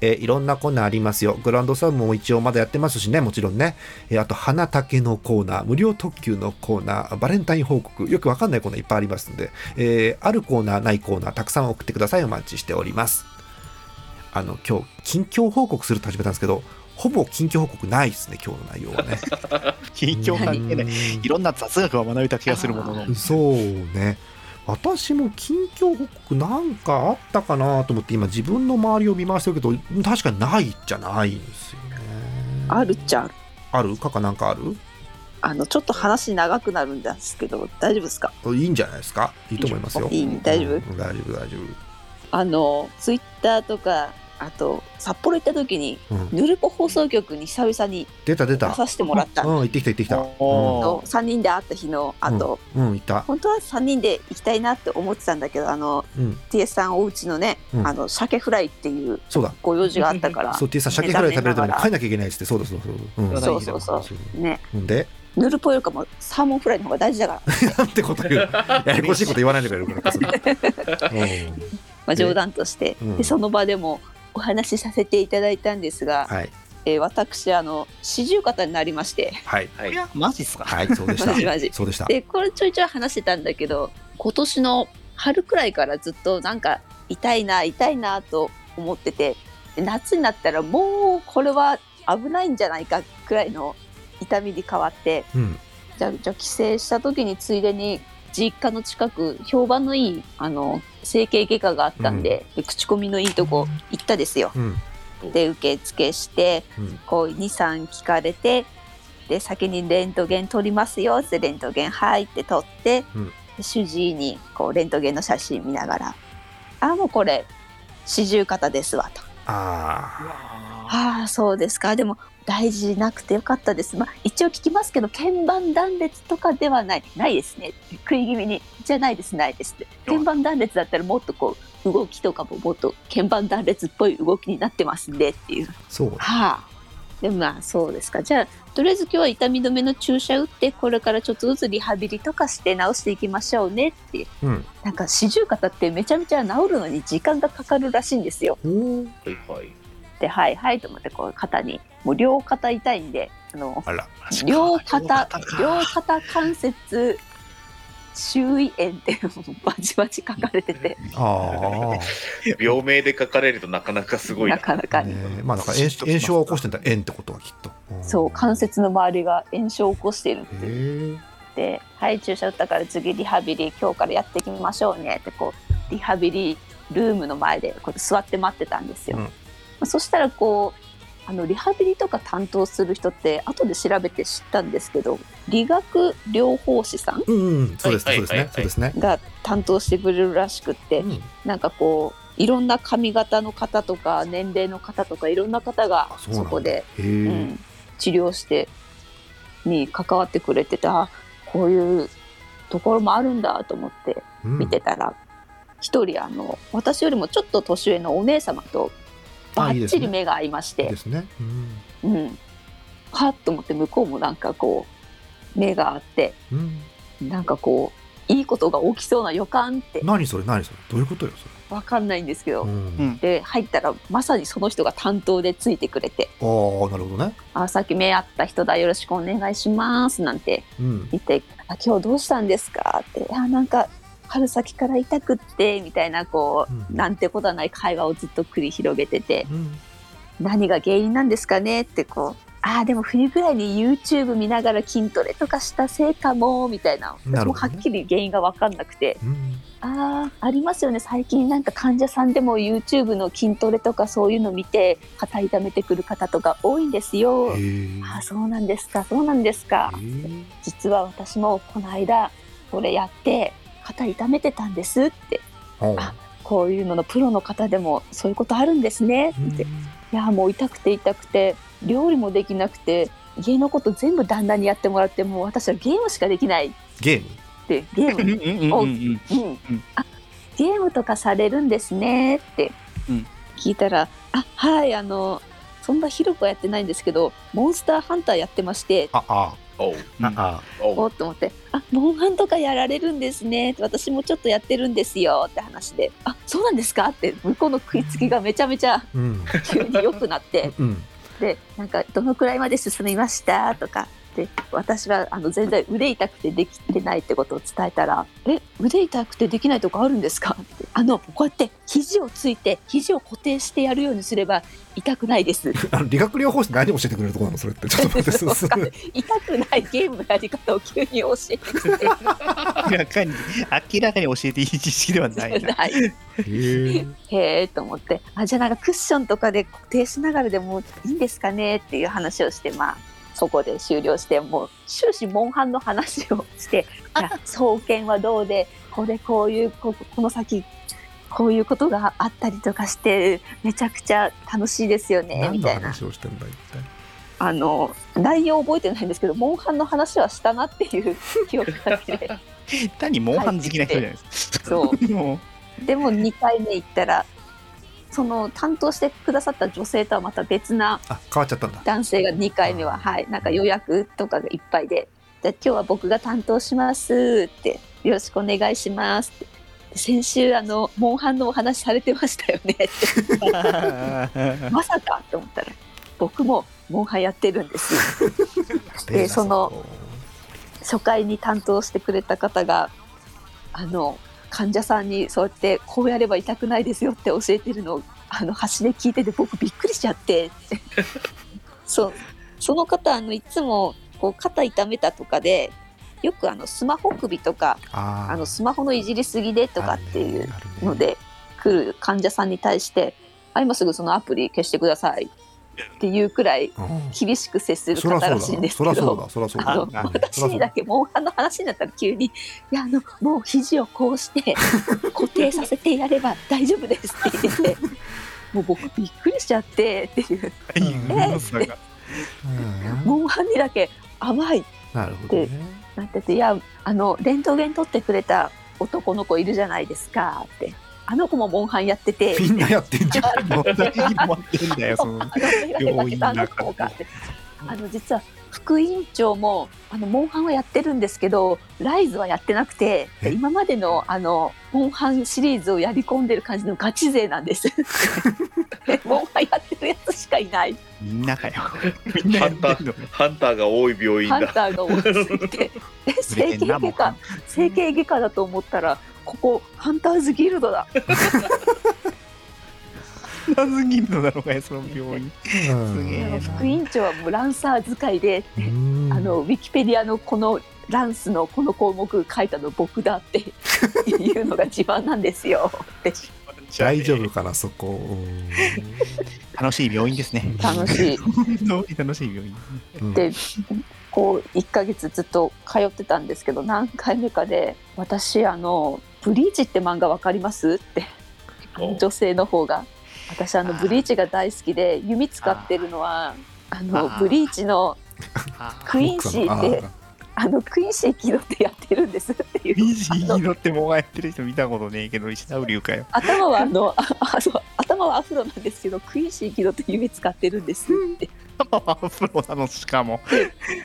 いろんなコーナーありますよ。グランドサムも一応まだやってますしね、もちろんね。あと花竹のコーナー、無料特急のコーナー、バレンタイン報告、よくわかんないコーナーいっぱいありますんで、あるコーナーないコーナーたくさん送ってください。お待ちしております。今日近況報告する立場なんですけど、ほぼ近況報告ないですね、今日の内容はね。近況関係ない、いろんな雑学を学びた気がするものの。そうね、私も近況報告なんかあったかなと思って今自分の周りを見回してるけど、確かにないじゃないんですよね。あるっちゃある。あるかなんかある。ちょっと話長くなるんですけど大丈夫ですか。いいんじゃないですか。いいと思いますよ。いい、大丈夫、うん、大丈夫。ツイッターとか、あと札幌行った時に、ぬるぽ放送局に久々に出させてもらった。行ってきた3人で会った日の後、本当は3人で行きたいなって思ってたんだけど、TS さんおうちのね、鮭フライっていうご用事があったから。そう、TS さん鮭フライ食べるために帰んなきゃいけないっつって。そうね。でぬるぽよりかもサーモンフライの方が大事だからなんてこと言う。ややこしいこと言わないでくれるから。冗談としてその場でもお話しさせていただいたんですが、はい、私四十肩になりまして、はい、マジですか。はい、そうでした。マジそうでした。でこれちょいちょい話してたんだけど、今年の春くらいからずっとなんか痛いなと思ってて、夏になったらもうこれは危ないんじゃないかくらいの痛みに変わって、じゃあ帰省した時についでに実家の近く評判のいい整形外科があったんで、口コミのいいとこ行ったですよ。で受付して、こう 2,3 聞かれて、で先にレントゲン撮りますよってレントゲン入って撮って、主治医にこうレントゲンの写真見ながら、もうこれ四十肩ですわと。そうですか。でも大事なくてよかったです、一応聞きますけど腱板断裂とかではないですね、食い気味にじゃないですって。腱板断裂だったらもっとこう動きとかももっと腱板断裂っぽい動きになってますんでっていう。そう、でもそうですか。じゃあとりあえず今日は痛み止めの注射打って、これからちょっとずつリハビリとかして治していきましょうねって、なんか四十肩ってめちゃめちゃ治るのに時間がかかるらしいんですよ。ではいと思ってこう肩にもう両肩痛いんで両肩関節周囲炎ってバチバチ書かれてて、あ病名で書かれるとなかなかすごい なかなかに、まあ、だから炎症を起こしてるんだ、炎ってことはきっと、そう関節の周りが炎症を起こしているっていう、ではい注射打ったから次リハビリ今日からやっていきましょうねってこうリハビリルームの前でこう座って待ってたんですよ、うん、そしたらこうリハビリとか担当する人って後で調べて知ったんですけど理学療法士さん、そうですねが担当してくれるらしくって、うん、なんかこういろんな髪型の方とか年齢の方とかいろんな方がそこで治療してに関わってくれてて、あこういうところもあるんだと思って見てたら一、人私よりもちょっと年上のお姉様とバッチリ目が合いまして、はっと思って向こうもなんかこう目があって、なんかこういいことが起きそうな予感って。何それどういうことよそれ。わかんないんですけど、で入ったらまさにその人が担当でついてくれて、ああなるほどね。あさっき目合った人だよろしくお願いしますなんて言って、今日どうしたんですかって、あなんか。春先から痛くってみたいなこう、なんてことはない会話をずっと繰り広げてて、何が原因なんですかねってこうでも冬ぐらいに YouTube 見ながら筋トレとかしたせいかもみたいな、もうはっきり原因が分かんなくて、ありますよね最近なんか患者さんでも YouTube の筋トレとかそういうの見て肩痛めてくる方とか多いんですよ。そうなんですか実は私もこの間これやって肩痛めてたんですって、こういうののプロの方でもそういうことあるんですねって、いやもう痛くて料理もできなくて家のこと全部旦那にやってもらってもう私はゲームしかできないってゲームとかされるんですねって聞いたら、はいそんな広くはやってないんですけどモンスターハンターやってまして、おっと思って、モンハンとかやられるんですね、私もちょっとやってるんですよって話で、そうなんですかって向こうの食いつきがめちゃめちゃ急に良くなってでなんかどのくらいまで進みましたとかで、私は全然腕痛くてできてないってことを伝えたら、腕痛くてできないとこあるんですかって、こうやって肘をついて肘を固定してやるようにすれば痛くないです理学療法士何教えてくれるところなのそれって、ちょっと待って痛くないゲームのやり方を急に教えてくれる明らかに教えていい知識ではないなへーと思って、じゃあなんかクッションとかで固定しながらでもいいんですかねっていう話をして、そこで終了して、もう終始モンハンの話をして創建はどうでこの先こういうことがあったりとかしてめちゃくちゃ楽しいですよねみたいな話をしてんだ。内容覚えてないんですけどモンハンの話はしたなっていう記憶だけで単にモンハン好きな人じゃないですかそうでも2回目行ったらその担当してくださった女性とはまた別な男性が2回目はなんか予約とかがいっぱいで、じゃ今日は僕が担当しますってよろしくお願いしますって、先週モンハンのお話されてましたよねってまさかと思ったら僕もモンハンやってるんですでその初回に担当してくれた方が患者さんにそうやってこうやれば痛くないですよって教えてるのを端で聞いてて僕びっくりしちゃってその方いつもこう肩痛めたとかでよくスマホ首とかスマホのいじりすぎでとかっていうので来る患者さんに対して今すぐそのアプリ消してくださいっていうくらい厳しく接する方らしいんですけど、私にだけモンハンの話になったら急にいやもう肘をこうして固定させてやれば大丈夫ですって言っててもう僕びっくりしちゃってっていうモンハンにだけ甘いってなってて、いやレントゲン取ってくれた男の子いるじゃないですかって、あの子もモンハンやっててみんなやってんじゃん実は副院長もモンハンはやってるんですけどライズはやってなくて今までのモンハンシリーズをやり込んでる感じのガチ勢なんですモンハンやってるやつしかいない、みんなかよハンターが多い病院だ、ハンターが多すぎて整形外科、整形外科だと思ったらここハンターズギルドだ。ランスギルドだろうが、ね、その病院。すげえ。副院長はもうランサー使いでって、ウィキペディアのこのランスのこの項目書いたの僕だっていうのが自慢なんですよ。大丈夫かなそこ。楽しい病院ですね。楽しい。本当に楽しい病院。で、こう1ヶ月ずっと通ってたんですけど、何回目かで私ブリーチって漫画わかりますって女性の方が。私ブリーチが大好きで弓使ってるのはブリーチのクインシーってクインシーキドってやってるんですっていう。クインシーキドってもうやってる人見たことねえけど、石田瓜生かよ。頭は頭はアフロなんですけど、クインシーキドって弓使ってるんですって。アフロなのしかも。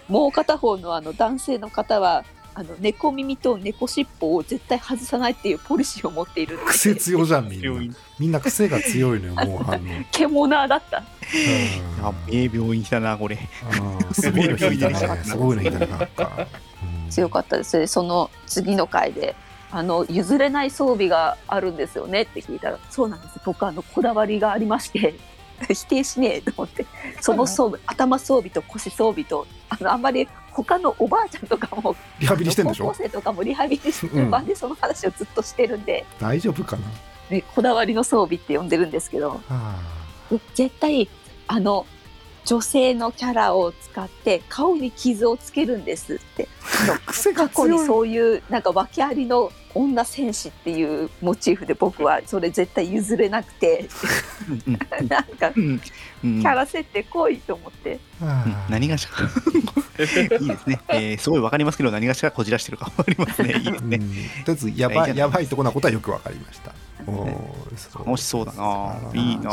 もう片方の男性の方は猫耳と猫尻尾を絶対外さないっていうポリシーを持っている。癖強じゃん、みんな癖が強いのよ。もう獣だった。病院来たなこれ。すごいの引いたね。すごいの引いたな。強かったです。その次の回で譲れない装備があるんですよねって聞いたら、そうなんです。僕こだわりがありまして。否定しねえと思って、その装備、頭装備と腰装備とあんまり他のおばあちゃんとかもリハビリしてるんでしょ、高校生とかもリハビリしてる場でその話をずっとしてるんで、大丈夫かな、ね、こだわりの装備って呼んでるんですけど、絶対女性のキャラを使って顔に傷をつけるんですって過去にそういうなんか訳ありの女戦士っていうモチーフで、僕はそれ絶対譲れなくてなんかキャラ設定濃いと思って、何がしかいいですね、すごいわかりますけど何がしかこじらしてるかわかりますね。いいですね。とりあえずやばいとこなことはよくわかりました。楽しそうだな、いいな。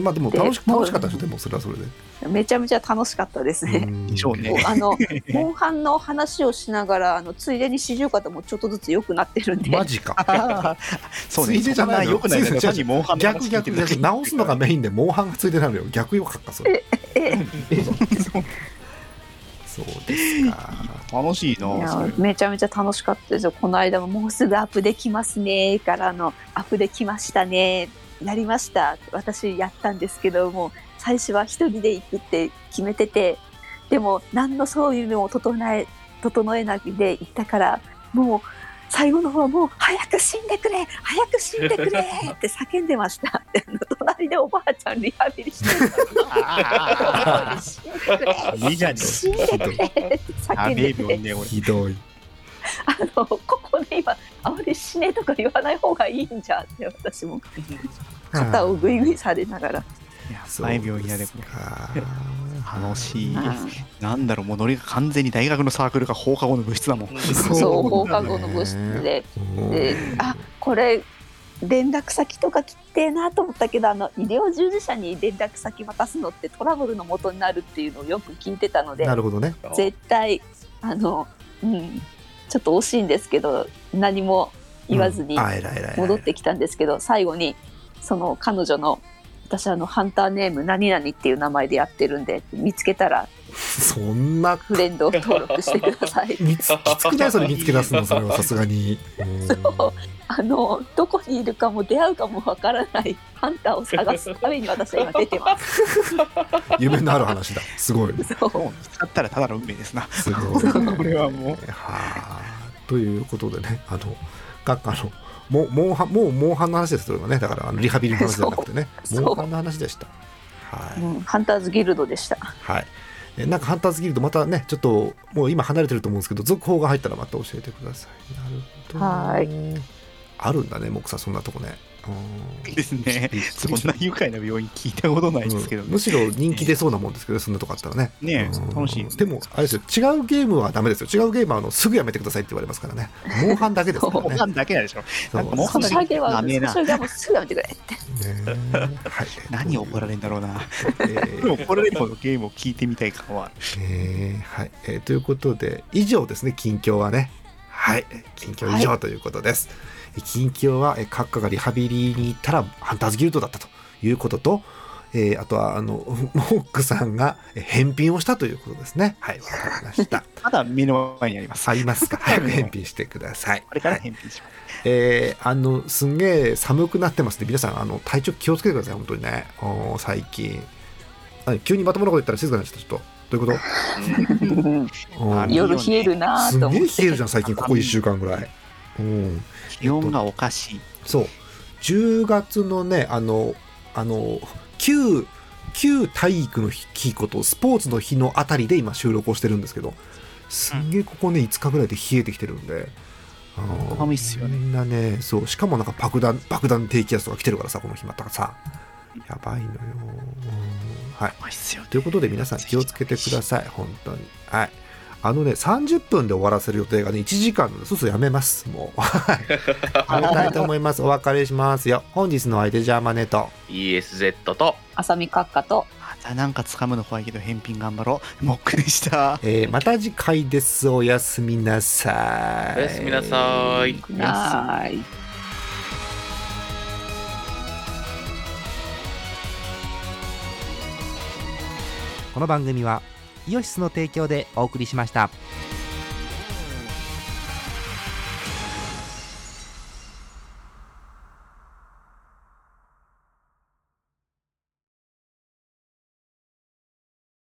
まあでも楽しかったでしょ。でもそれはそれでめちゃめちゃ楽しかったですね。モンハンの話をしながらついでに四十肩もちょっとずつ良くなってるんで。マジか。そうね。ついでじゃないの。逆直すのがメインでモンハンがついでなのよ。逆よかったそれ。そうですか。楽しいな。めちゃめちゃ楽しかったですよ。この間ももうすぐアップできますねからのアップできましたね。やりました。私やったんですけども。最初は一人で行くって決めてて、でも何のそういうのも整えなくて行ったから、もう最後の方はもう早く死んでくれ早く死んでくれって叫んでました。隣でおばあちゃんリハビリしてるから死んでくれ死んでくれって叫んでくれ。ひどい。ここで今あまり死ねとか言わない方がいいんじゃって、私も肩をグイグイされながら。毎秒嫌でも楽しい。なんだろう、もうノリが完全に大学のサークルが放課後の部室だもん。そう、放課後の部室で、あ、これ連絡先とか切ってえなと思ったけど、医療従事者に連絡先渡すのってトラブルの元になるっていうのをよく聞いてたので、なるほどね。絶対ちょっと惜しいんですけど何も言わずに戻ってきたんですけど、最後にその彼女の、私ハンターネーム何々っていう名前でやってるんで、見つけたらそんなフレンドを登録してください。見つけない、それ見つけ出すの、それはさすがにそうどこにいるかも出会うかもわからないハンターを探すために私は今出てます。夢のある話だ。すごい。そう使ったらただの運命ですな。すごい。これはもうということでね、学科のモンハンの話ですよね。だからリハビリの話じゃなくてね、モンハンの話でした、はい、ハンターズギルドでした、はい、なんかハンターズギルドまたね、ちょっともう今離れてると思うんですけど、続報が入ったらまた教えてください。なるほど、はい、あるんだね、もくさんそんなとこね。ですね。そんな愉快な病院聞いたことないですけど、ね、むしろ人気出そうなもんですけど、そんなとこあったらね。ねえ、楽しい。でもあれですよ、違うゲームはダメですよ。違うゲームはすぐやめてくださいって言われますからね。モンハンだけですからね。モンハンだけなんでしょ。モンハンだけはダメな。それがもうすぐやめてくれって。ね、はい。何怒られるんだろうな。怒られるほどゲームを聞いてみたい感はある。はい、ということで以上ですね、近況はね。はい、近況以上ということです。はい、近況は閣下がリハビリに行ったらハンターズギルドだったということと、あとはモックさんが返品をしたということですね。はい、わかりました。まだ目の前にあります。ありますか。早く返品してください。これから返品します。はい、すんげえ寒くなってますね。皆さん体調気をつけてください。本当にね。最近急にまともなこと言ったら静かになっちゃったちょっと。どういうこと？夜冷えるなと思って。すげえ冷えるじゃん最近ここ1週間ぐらい。うん、気温がおかしい。そう。10月のね旧体育の日ことスポーツの日のあたりで今収録をしてるんですけど、すんげえここね5日ぐらいで冷えてきてるんで、寒いっすよね。みんなね、そうしかもなんか爆弾低気圧とか来てるからさこの日またさ、やばいのよ。はい。ということで皆さん気をつけてください本当に。はい。30分で終わらせる予定がね1時間の、そうそうやめますもうやめたいと思います。お別れしますよ。本日の相手ジャーマネと tsZ と浅見閣下と、またなんか掴むの怖いけど返品頑張ろうモックでした、また次回です。おやすみなさい。おやすみなさい。おやすみ。この番組はイオシスの提供でお送りしました。